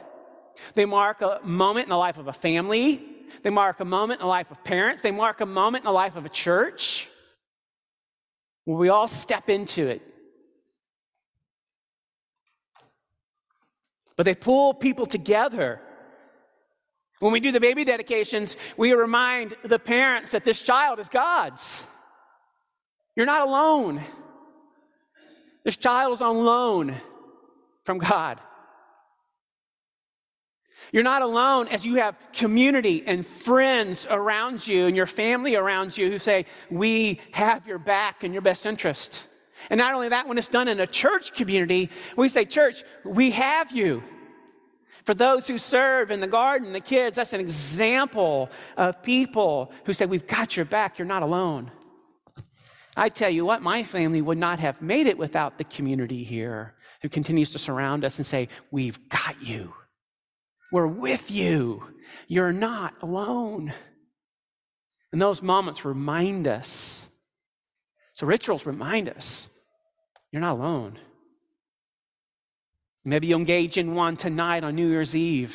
They mark a moment in the life of a family. They mark a moment in the life of parents. They mark a moment in the life of a church. When we all step into it. But they pull people together. When we do the baby dedications, we remind the parents that this child is God's. You're not alone. This child is on loan from God. You're not alone as you have community and friends around you and your family around you who say, we have your back and your best interest. And not only that, when it's done in a church community, we say, church, we have you. For those who serve in the garden, the kids, that's an example of people who say, we've got your back, you're not alone. I tell you what, my family would not have made it without the community here who continues to surround us and say, we've got you. We're with you. You're not alone. And those moments remind us. So rituals remind us, you're not alone. Maybe you'll engage in one tonight on New Year's Eve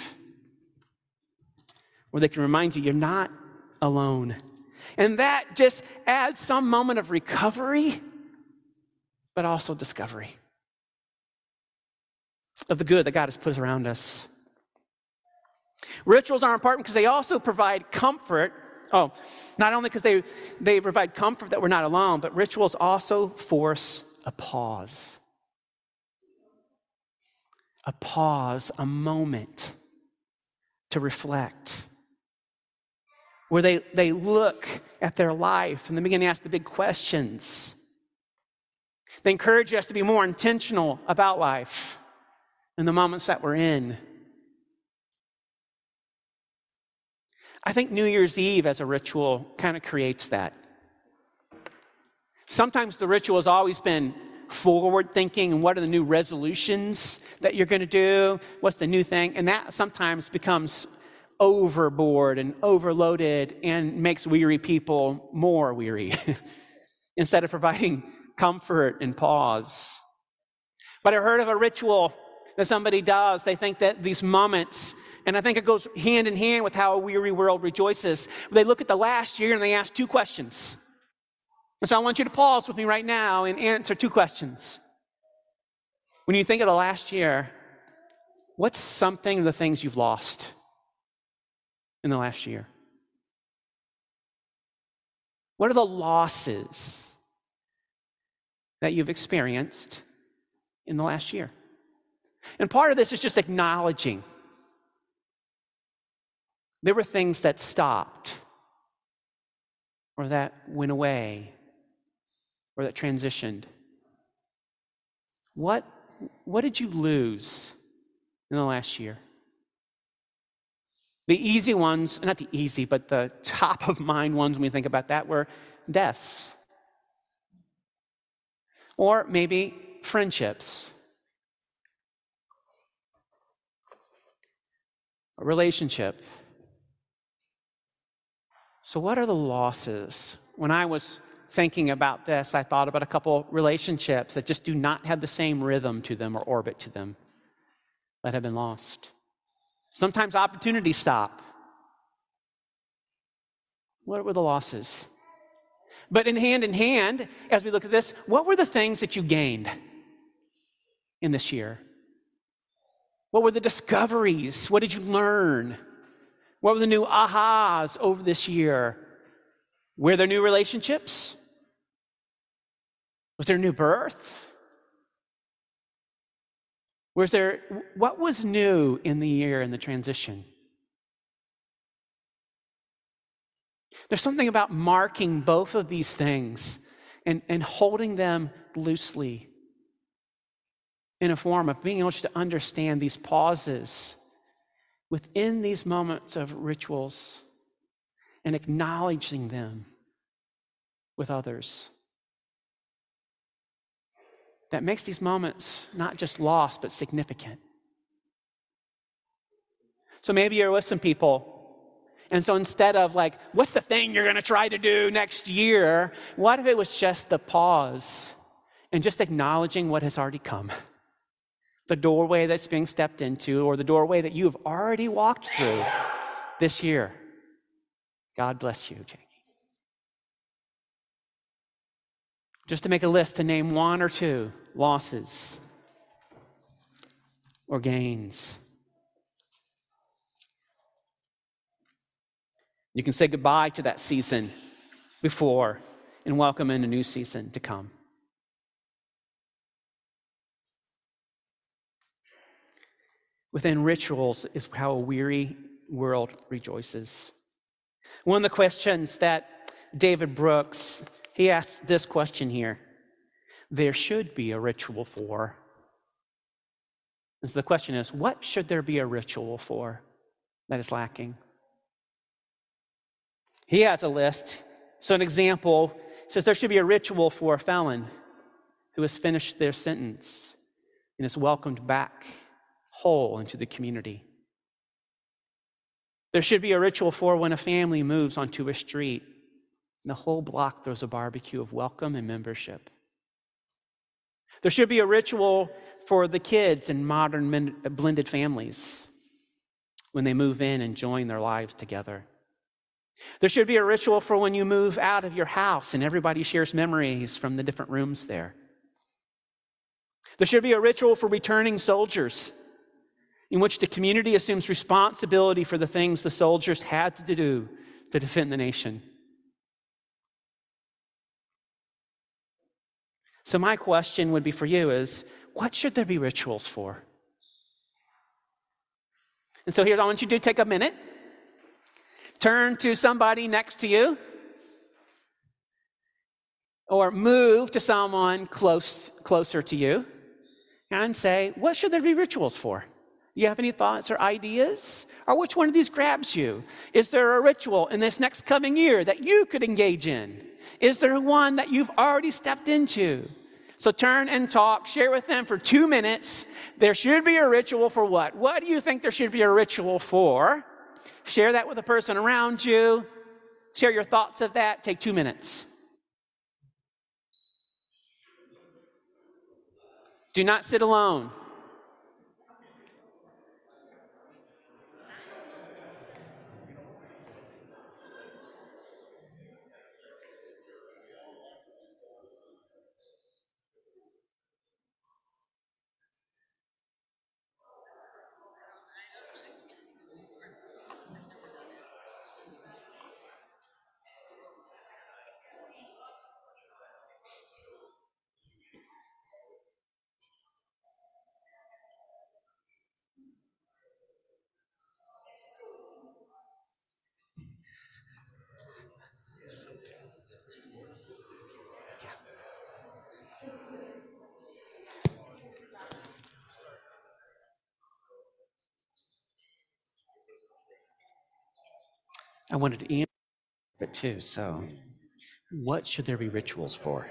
where they can remind you, you're not alone. And that just adds some moment of recovery, but also discovery of the good that God has put around us. Rituals are important because they also provide comfort. Oh, not only because they provide comfort that we're not alone, but rituals also force a pause. A pause, a moment to reflect. Where they look at their life and they begin to ask the big questions. They encourage us to be more intentional about life and the moments that we're in. I think New Year's Eve as a ritual kind of creates that. Sometimes the ritual has always been forward thinking and what are the new resolutions that you're going to do, what's the new thing, and that sometimes becomes overboard and overloaded and makes weary people more weary instead of providing comfort and pause. But I heard of a ritual that somebody does. They think that these moments, and I think it goes hand in hand with how a weary world rejoices. They look at the last year and they ask two questions. And so I want you to pause with me right now and answer two questions. When you think of the last year, what's something of the things you've lost in the last year? What are the losses that you've experienced in the last year? And part of this is just acknowledging there were things that stopped or that went away or that transitioned. What did you lose in the last year? The easy ones, not the easy, but the top of mind ones when we think about that were deaths. Or maybe friendships. A relationship. So what are the losses? When I was thinking about this, I thought about a couple relationships that just do not have the same rhythm to them or orbit to them that have been lost. Sometimes opportunities stop. What were the losses? But in hand, as we look at this, what were the things that you gained in this year? What were the discoveries? What did you learn? What were the new ahas over this year? Were there new relationships? Was there new birth? Was there, what was new in the year in the transition? There's something about marking both of these things and holding them loosely in a form of being able to understand these pauses within these moments of rituals and acknowledging them with others. That makes these moments not just lost, but significant. So maybe you're with some people, and so instead of like, what's the thing you're gonna try to do next year? What if it was just the pause and just acknowledging what has already come? the doorway that's being stepped into, or the doorway that you have already walked through this year. God bless you, Jackie. Just to make a list, to name one or two losses or gains. You can say goodbye to that season before and welcome in a new season to come. Within rituals is how a weary world rejoices. One of the questions that David Brooks, he asked this question here. There should be a ritual for. And so the question is, what should there be a ritual for that is lacking? He has a list. So an example says there should be a ritual for a felon who has finished their sentence and is welcomed back whole into the community. There should be a ritual for when a family moves onto a street and the whole block throws a barbecue of welcome and membership. There should be a ritual for the kids in modern blended families when they move in and join their lives together. There should be a ritual for when you move out of your house and everybody shares memories from the different rooms there. There should be a ritual for returning soldiers, in which the community assumes responsibility for the things the soldiers had to do to defend the nation. So my question would be for you is, what should there be rituals for? And so here's what I want you to do. Take a minute. Turn to somebody next to you. Or move to someone closer to you and say, what should there be rituals for? Do you have any thoughts or ideas? Or which one of these grabs you? Is there a ritual in this next coming year that you could engage in? Is there one that you've already stepped into? So turn and talk, share with them for 2 minutes. There should be a ritual for what? What do you think there should be a ritual for? Share that with the person around you. Share your thoughts of that. Take 2 minutes. Do not sit alone. I wanted to answer it too, so what should there be rituals for?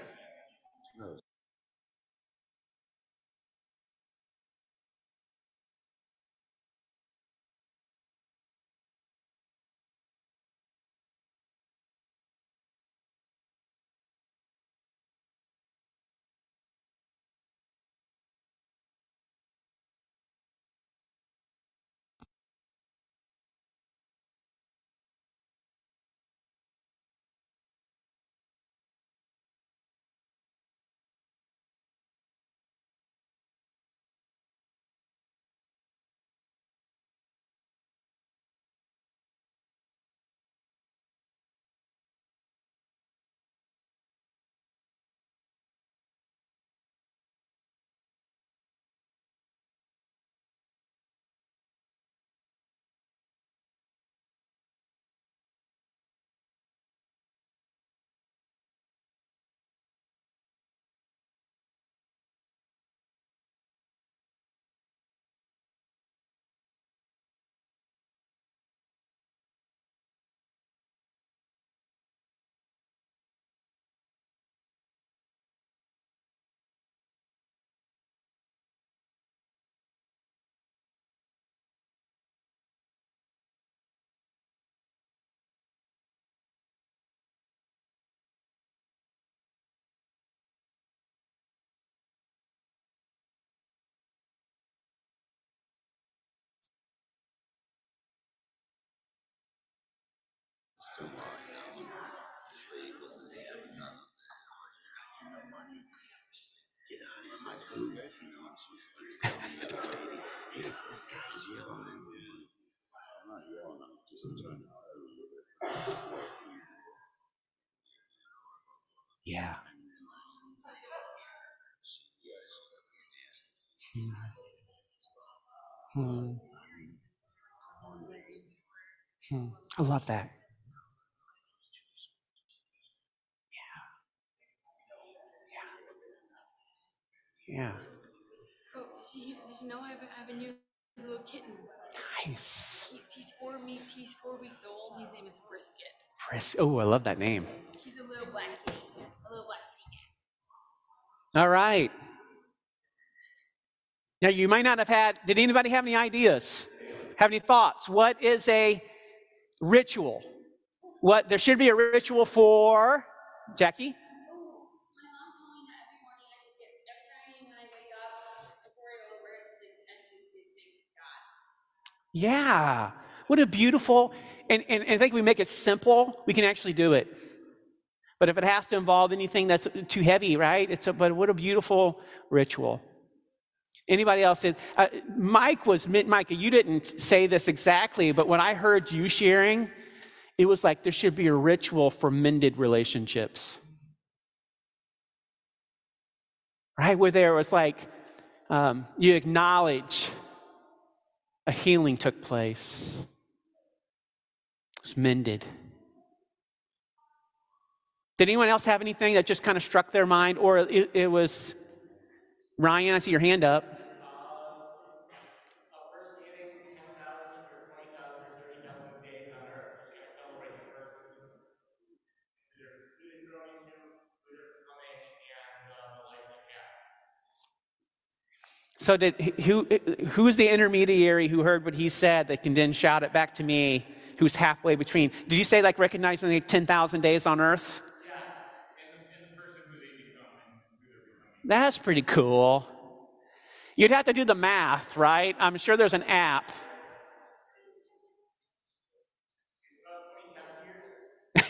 still walking out when this lady wasn't having none of that. I didn't have no money. She's like, get out of my cougar, you know. She's like, hey, this guy's yelling at me. I'm not yelling, I'm just trying to out a little bit. Yeah. Hmm. Hmm. I love that. Yeah. Yeah. Yeah. Oh, did you know I have a new little kitten? Nice. He's 4 weeks old. His name is Brisket. Oh, I love that name. He's a little black kitty. All right. Now, you might not have had, did anybody have any ideas? Have any thoughts? What is a ritual? There should be a ritual for, Jackie? Yeah. What a beautiful, and I think we make it simple, we can actually do it. But if it has to involve anything that's too heavy, right? But what a beautiful ritual. Anybody else? Micah, you didn't say this exactly, but when I heard you sharing, it was like there should be a ritual for mended relationships. Right? Where there was like, you acknowledge a healing took place. It's mended. Did anyone else have anything that just kind of struck their mind? Or it was... Ryan, I see your hand up. So who is the intermediary who heard what he said that can then shout it back to me, who's halfway between? Did you say like recognizing the 10,000 days on earth? That's pretty cool. You'd have to do the math, right? I'm sure there's an app.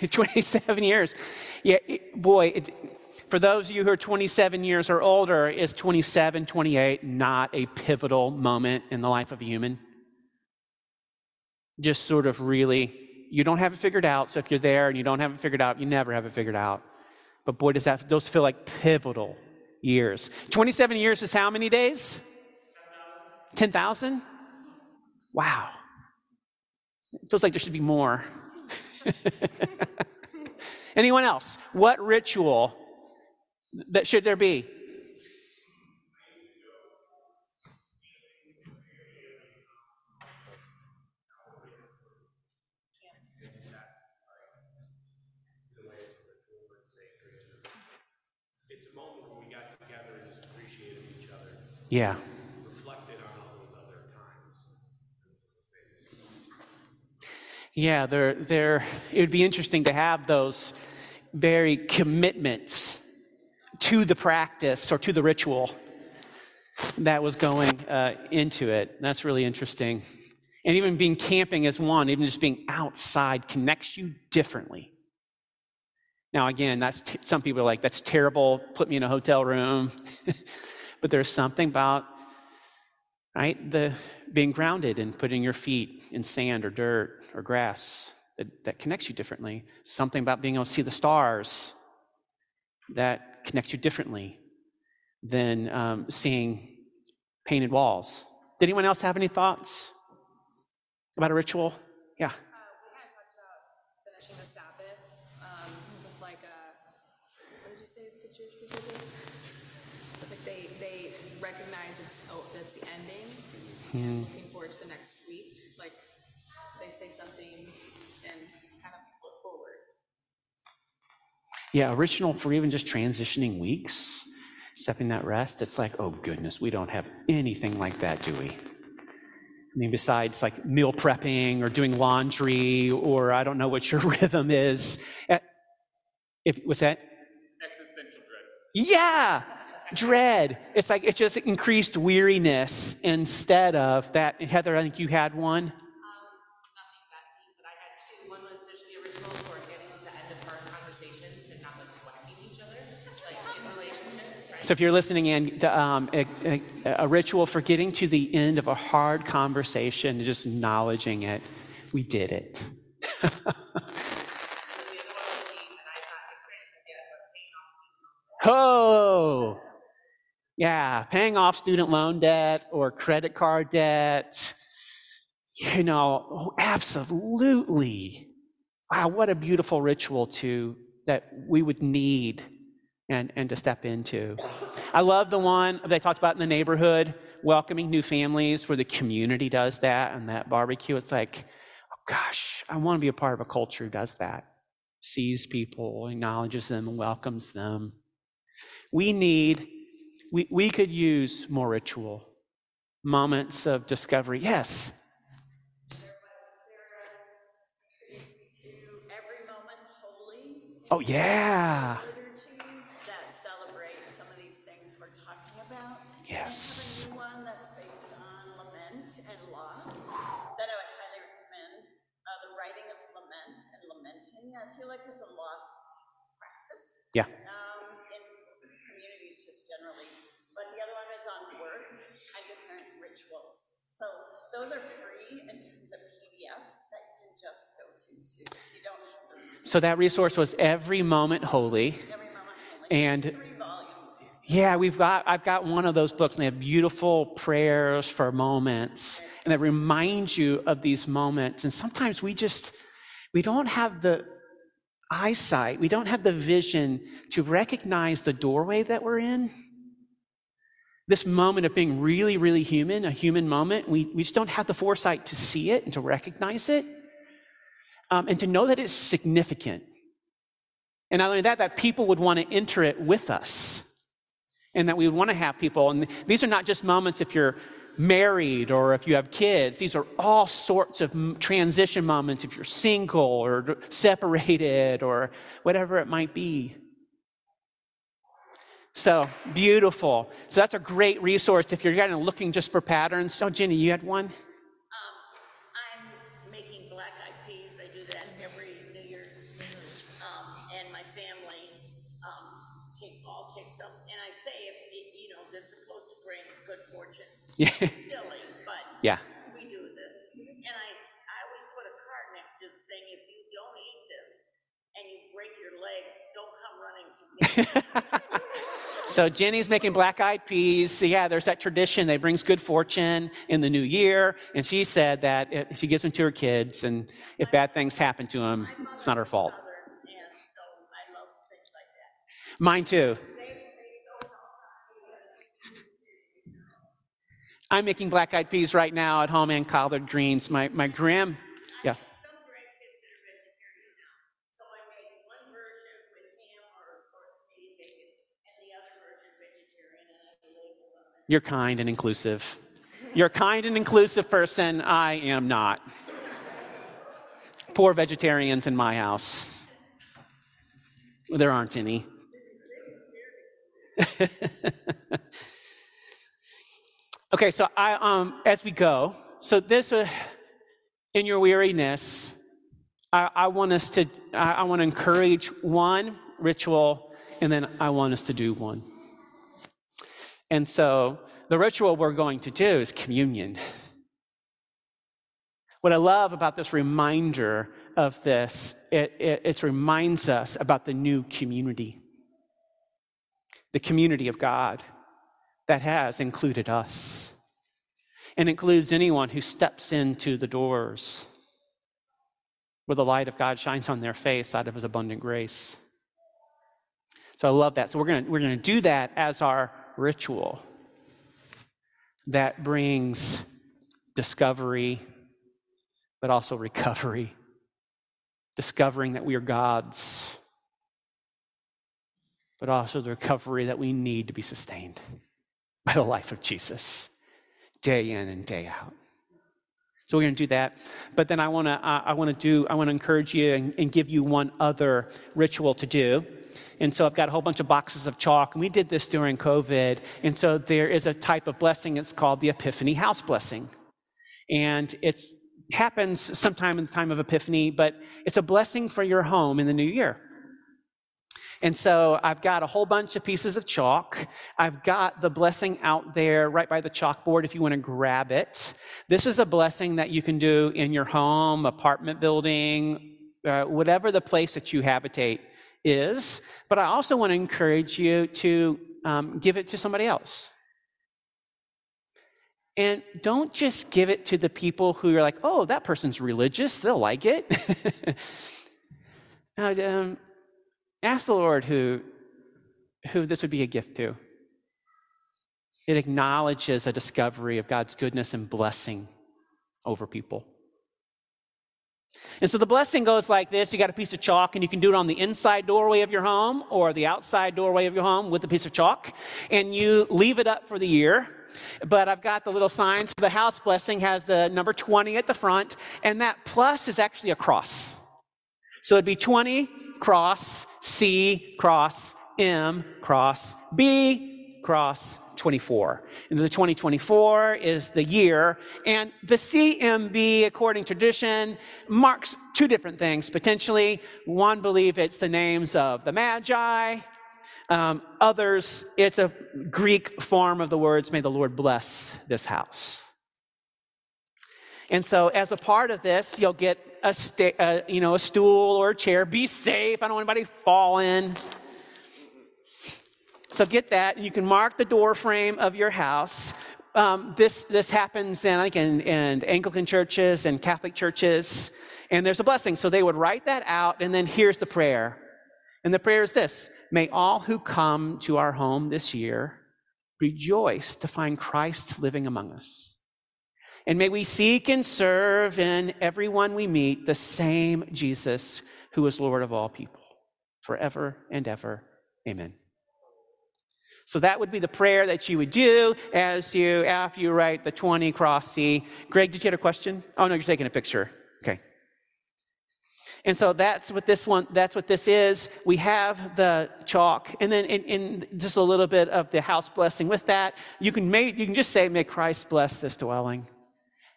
27 years. Yeah, for those of you who are 27 years or older, is 27, 28 not a pivotal moment in the life of a human? Just sort of really, you don't have it figured out, so if you're there and you don't have it figured out, you never have it figured out. But boy, those feel like pivotal years. 27 years is how many days? 10,000? Wow. It feels like there should be more. Anyone else? What ritual that should there be? Yeah. Yeah, it would be interesting to have those very commitments to the practice or to the ritual that was going into it. That's really interesting. And even being camping as one, even just being outside connects you differently. Now, again, some people are like, that's terrible, put me in a hotel room. But there's something about, right, the being grounded and putting your feet in sand or dirt or grass that connects you differently. Something about being able to see the stars that connects you differently than seeing painted walls. Did anyone else have any thoughts about a ritual? Yeah. We kind of talked about finishing the Sabbath with like a, what did you say the Jewish people did? They recognize that's the ending. And looking forward to the next week. Like they say something and kind of look forward. Yeah, original for even just transitioning weeks, stepping that rest. It's like, oh goodness, we don't have anything like that, do we? I mean, besides like meal prepping or doing laundry or I don't know what your rhythm is. What's that? Existential dread. Yeah. Dread. It's like it's just increased weariness instead of that. Heather, I think you had one. Nothing that deep, but I had two. One was there should be a ritual So if you're listening in, a ritual for getting to the end of a hard conversation and just acknowledging it. We did it. Oh, yeah, paying off student loan debt or credit card debt. You know, oh, absolutely. Wow, what a beautiful ritual to that we would need and to step into. I love the one they talked about in the neighborhood, welcoming new families, where the community does that and that barbecue. It's like, oh gosh, I want to be a part of a culture who does that, sees people, acknowledges them, and welcomes them. We could use more ritual, moments of discovery. Yes. There introduced me to Every Moment Holy. Oh yeah. That celebrate some of these things we're talking about. Yes. And have a new one that's based on lament and loss. That I would highly recommend. The writing of lament and lamenting, I feel like is a lost practice. Yeah. Generally, but the other one is on work and different rituals. So those are free in terms of PDFs that you can just go to too. You don't have those. So that resource was Every Moment Holy. Every Moment Holy. And 3 volumes. Yeah, I've got one of those books, and they have beautiful prayers for moments, and that reminds you of these moments. And sometimes we don't have the eyesight, we don't have the vision to recognize the doorway that we're in. This moment of being really, really human, a human moment, we just don't have the foresight to see it and to recognize it, and to know that it's significant. And not only that, that people would want to enter it with us, and that we would want to have people. And these are not just moments if you're married or if you have kids. These are all sorts of transition moments if you're single or separated or whatever it might be. So beautiful. So that's a great resource if you're kind of looking just for patterns. So, Jenny, you had one? I'm making black eyed peas. I do that every New Year's. And my family takes up. And I say, they're supposed to bring good fortune. Yeah. Silly, but yeah. We do this. And I always put a card next to it saying, if you don't eat this and you break your legs, don't come running to me. So Jenny's making black-eyed peas. Yeah, there's that tradition that brings good fortune in the new year. And she said that she gives them to her kids, and if bad things happen to them, it's not her fault. And so I love things like that. Mine too. I'm making black-eyed peas right now at home and collard greens. My grandma, yeah. So I made one version with ham or bacon, and the other version vegetarian, and I labeled them. You're kind and inclusive. You're a kind and inclusive person. I am not. Poor vegetarians in my house. Well, there aren't any. Okay, so as we go, so this, in your weariness, I want to encourage one ritual, and then I want us to do one. And so the ritual we're going to do is communion. What I love about this reminder of this, it reminds us about the new community, the community of God. That has included us and includes anyone who steps into the doors where the light of God shines on their face out of his abundant grace. So I love that. So we're going to do that as our ritual that brings discovery, but also recovery, discovering that we are God's, but also the recovery that we need to be sustained by the life of Jesus, day in and day out. So we're going to do that, but then I want to encourage you and give you one other ritual to do. And so I've got a whole bunch of boxes of chalk, and we did this during COVID. And so there is a type of blessing. It's called the Epiphany House Blessing, and it happens sometime in the time of Epiphany. But it's a blessing for your home in the new year. And so I've got a whole bunch of pieces of chalk. I've got the blessing out there right by the chalkboard if you want to grab it. This is a blessing that you can do in your home, apartment building, whatever the place that you habitate is. But I also want to encourage you to give it to somebody else. And don't just give it to the people who are like, oh, that person's religious, they'll like it. Ask the Lord who this would be a gift to. It acknowledges a discovery of God's goodness and blessing over people. And so the blessing goes like this. You got a piece of chalk, and you can do it on the inside doorway of your home or the outside doorway of your home with a piece of chalk, and you leave it up for the year. But I've got the little signs. The house blessing has the number 20 at the front, and that plus is actually a cross. So it'd be 20, cross, C, cross, M, cross, B, cross, 24. And the 2024 is the year, and the CMB, according to tradition, marks two different things, potentially. One believe it's the names of the Magi. Others, it's a Greek form of the words, may the Lord bless this house. And so as a part of this, you'll get a stool or a chair. Be safe. I don't want anybody to fall in. So get that. You can mark the door frame of your house. This happens in Anglican churches and Catholic churches, and there's a blessing. So they would write that out, and then here's the prayer. And the prayer is this: may all who come to our home this year rejoice to find Christ living among us. And may we seek and serve in everyone we meet the same Jesus who is Lord of all people, forever and ever. Amen. So that would be the prayer that you would do after you write the 20 cross C. Greg, did you have a question? Oh, no, you're taking a picture. Okay. And so that's what this is. We have the chalk, and then in just a little bit of the house blessing with that. You can just say, may Christ bless this dwelling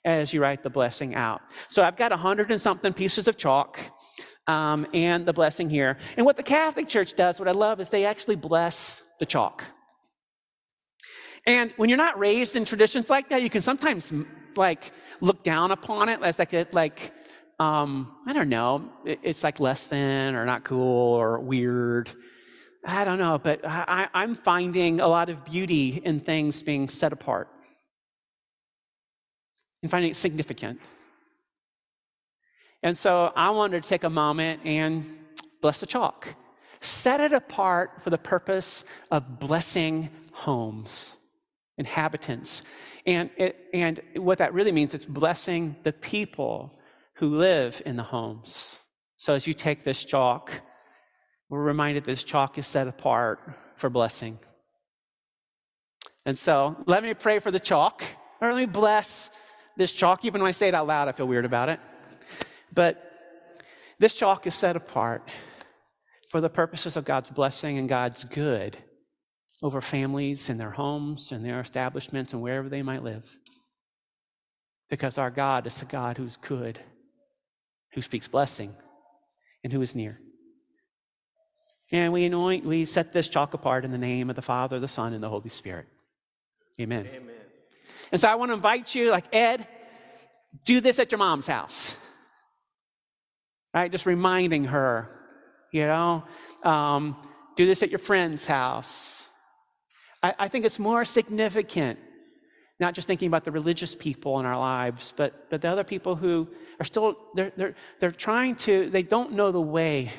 as you write the blessing out. So I've got 100 and something pieces of chalk and the blessing here. And what the Catholic Church does, what I love, is they actually bless the chalk. And when you're not raised in traditions like that, you can sometimes look down upon it as I don't know, it's like less than or not cool or weird. I don't know, but I'm finding a lot of beauty in things being set apart and finding it significant. And so I wanted to take a moment and bless the chalk. Set it apart for the purpose of blessing homes, inhabitants. And what that really means, it's blessing the people who live in the homes. So as you take this chalk, we're reminded this chalk is set apart for blessing. And so let me pray for the chalk, or let me bless this chalk. Even when I say it out loud, I feel weird about it. But this chalk is set apart for the purposes of God's blessing and God's good over families and their homes and their establishments and wherever they might live. Because our God is a God who's good, who speaks blessing, and who is near. And we set this chalk apart in the name of the Father, the Son, and the Holy Spirit. Amen. Amen. And so I want to invite you, like Ed, do this at your mom's house. All right, just reminding her, do this at your friend's house. I think it's more significant, not just thinking about the religious people in our lives, but the other people who are still, they're trying to, they don't know the way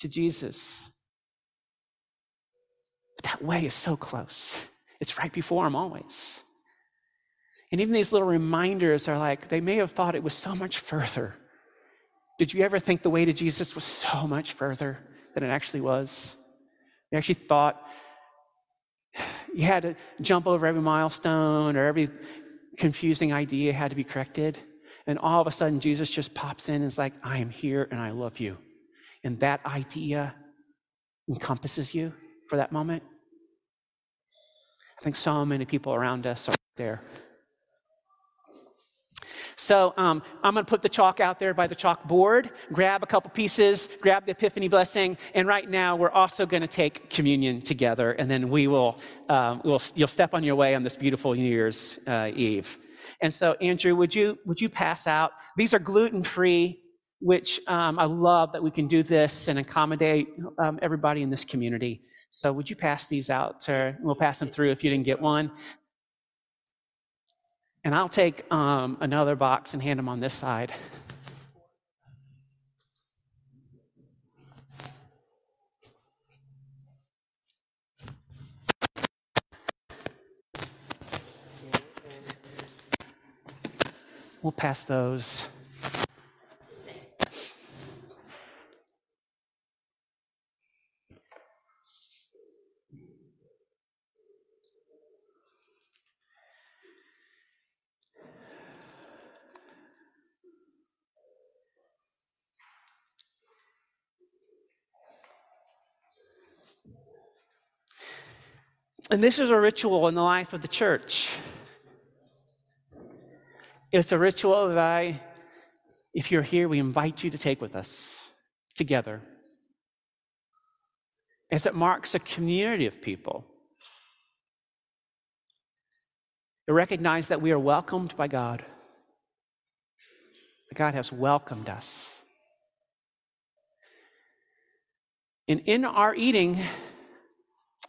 to Jesus. But that way is so close. It's right before them always. And even these little reminders are like, they may have thought it was so much further. Did you ever think the way to Jesus was so much further than it actually was? You actually thought you had to jump over every milestone, or every confusing idea had to be corrected. And all of a sudden, Jesus just pops in and is like, I am here and I love you. And that idea encompasses you for that moment. I think so many people around us are there. So I'm going to put the chalk out there by the chalkboard, grab a couple pieces, grab the Epiphany blessing, and right now we're also going to take communion together, and then we will, you'll step on your way on this beautiful New Year's Eve. And so, Andrew, would you pass out? These are gluten-free, which I love that we can do this and accommodate everybody in this community. So would you pass these out? We'll pass them through if you didn't get one. And I'll take another box and hand them on this side. We'll pass those. And this is a ritual in the life of the church. It's a ritual that if you're here, we invite you to take with us together, as it marks a community of people that recognize that we are welcomed by God, that God has welcomed us. And in our eating,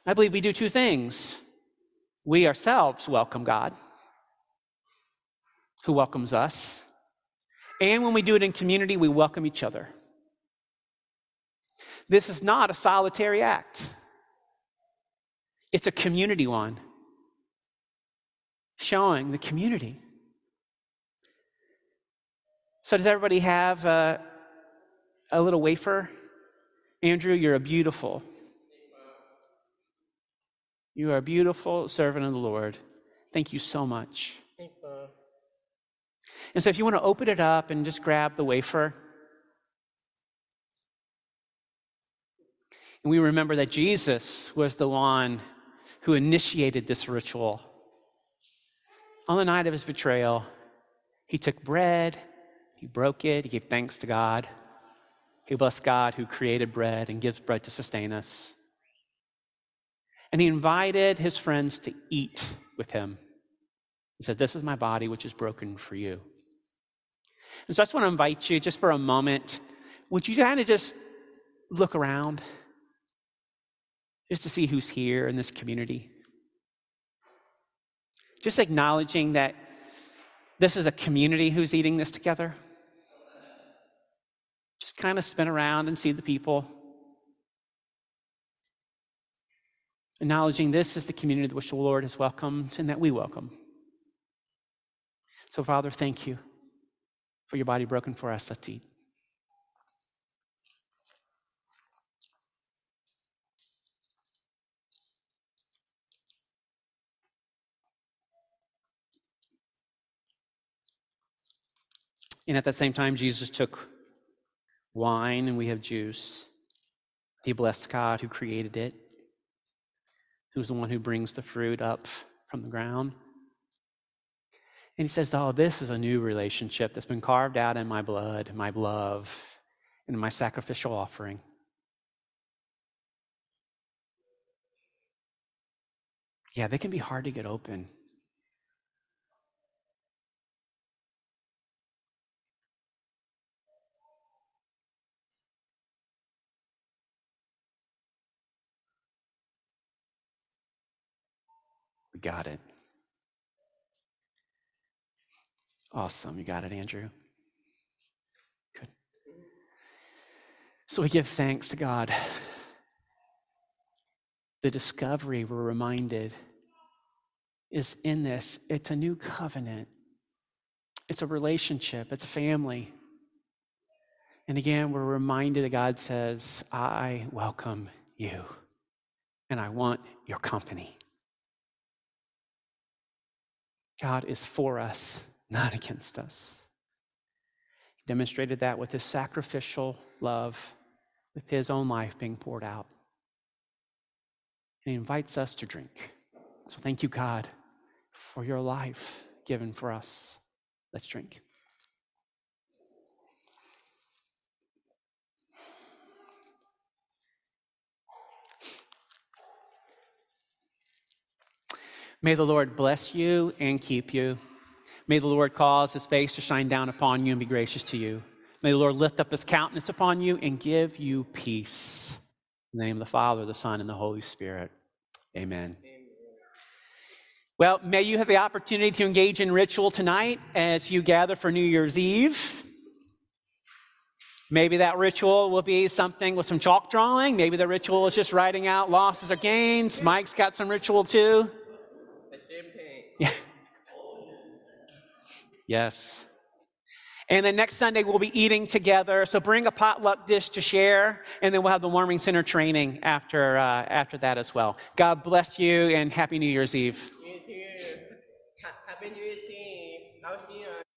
I believe we do two things. We ourselves welcome God, who welcomes us, and when we do it in community, we welcome each other. This is not a solitary act. It's a community one, showing the community. So does everybody have a little wafer? Andrew, you're a beautiful. You are a beautiful servant of the Lord. Thank you so much. And so if you want to open it up and just grab the wafer. And we remember that Jesus was the one who initiated this ritual. On the night of his betrayal, he took bread, he broke it, he gave thanks to God. He blessed God who created bread and gives bread to sustain us. And he invited his friends to eat with him. He said, "This is my body, which is broken for you." And so I just want to invite you, just for a moment, would you kind of just look around just to see who's here in this community? Just acknowledging that this is a community who's eating this together. Just kind of spin around and see the people. Acknowledging this is the community which the Lord has welcomed and that we welcome. So, Father, thank you for your body broken for us. Let's eat. And at that same time, Jesus took wine, and we have juice. He blessed God who created it, who's the one who brings the fruit up from the ground. And he says, "Oh, this is a new relationship that's been carved out in my blood, my love, and my sacrificial offering." Yeah, they can be hard to get open. We got it. Awesome. You got it, Andrew. Good. So we give thanks to God. The discovery, we're reminded, is in this. It's a new covenant. It's a relationship. It's a family. And again, we're reminded that God says, "I welcome you, and I want your company." God is for us, not against us. He demonstrated that with his sacrificial love, with his own life being poured out. And he invites us to drink. So thank you, God, for your life given for us. Let's drink. May the Lord bless you and keep you. May the Lord cause his face to shine down upon you and be gracious to you. May the Lord lift up his countenance upon you and give you peace. In the name of the Father, the Son, and the Holy Spirit. Amen. Amen. Well, may you have the opportunity to engage in ritual tonight as you gather for New Year's Eve. Maybe that ritual will be something with some chalk drawing. Maybe the ritual is just writing out losses or gains. Mike's got some ritual too. Yeah. Yes. And then next Sunday we'll be eating together. So bring a potluck dish to share, and then we'll have the warming center training after that as well. God bless you, and Happy New Year's Eve. You too. Happy New Year's Eve. I'll see you.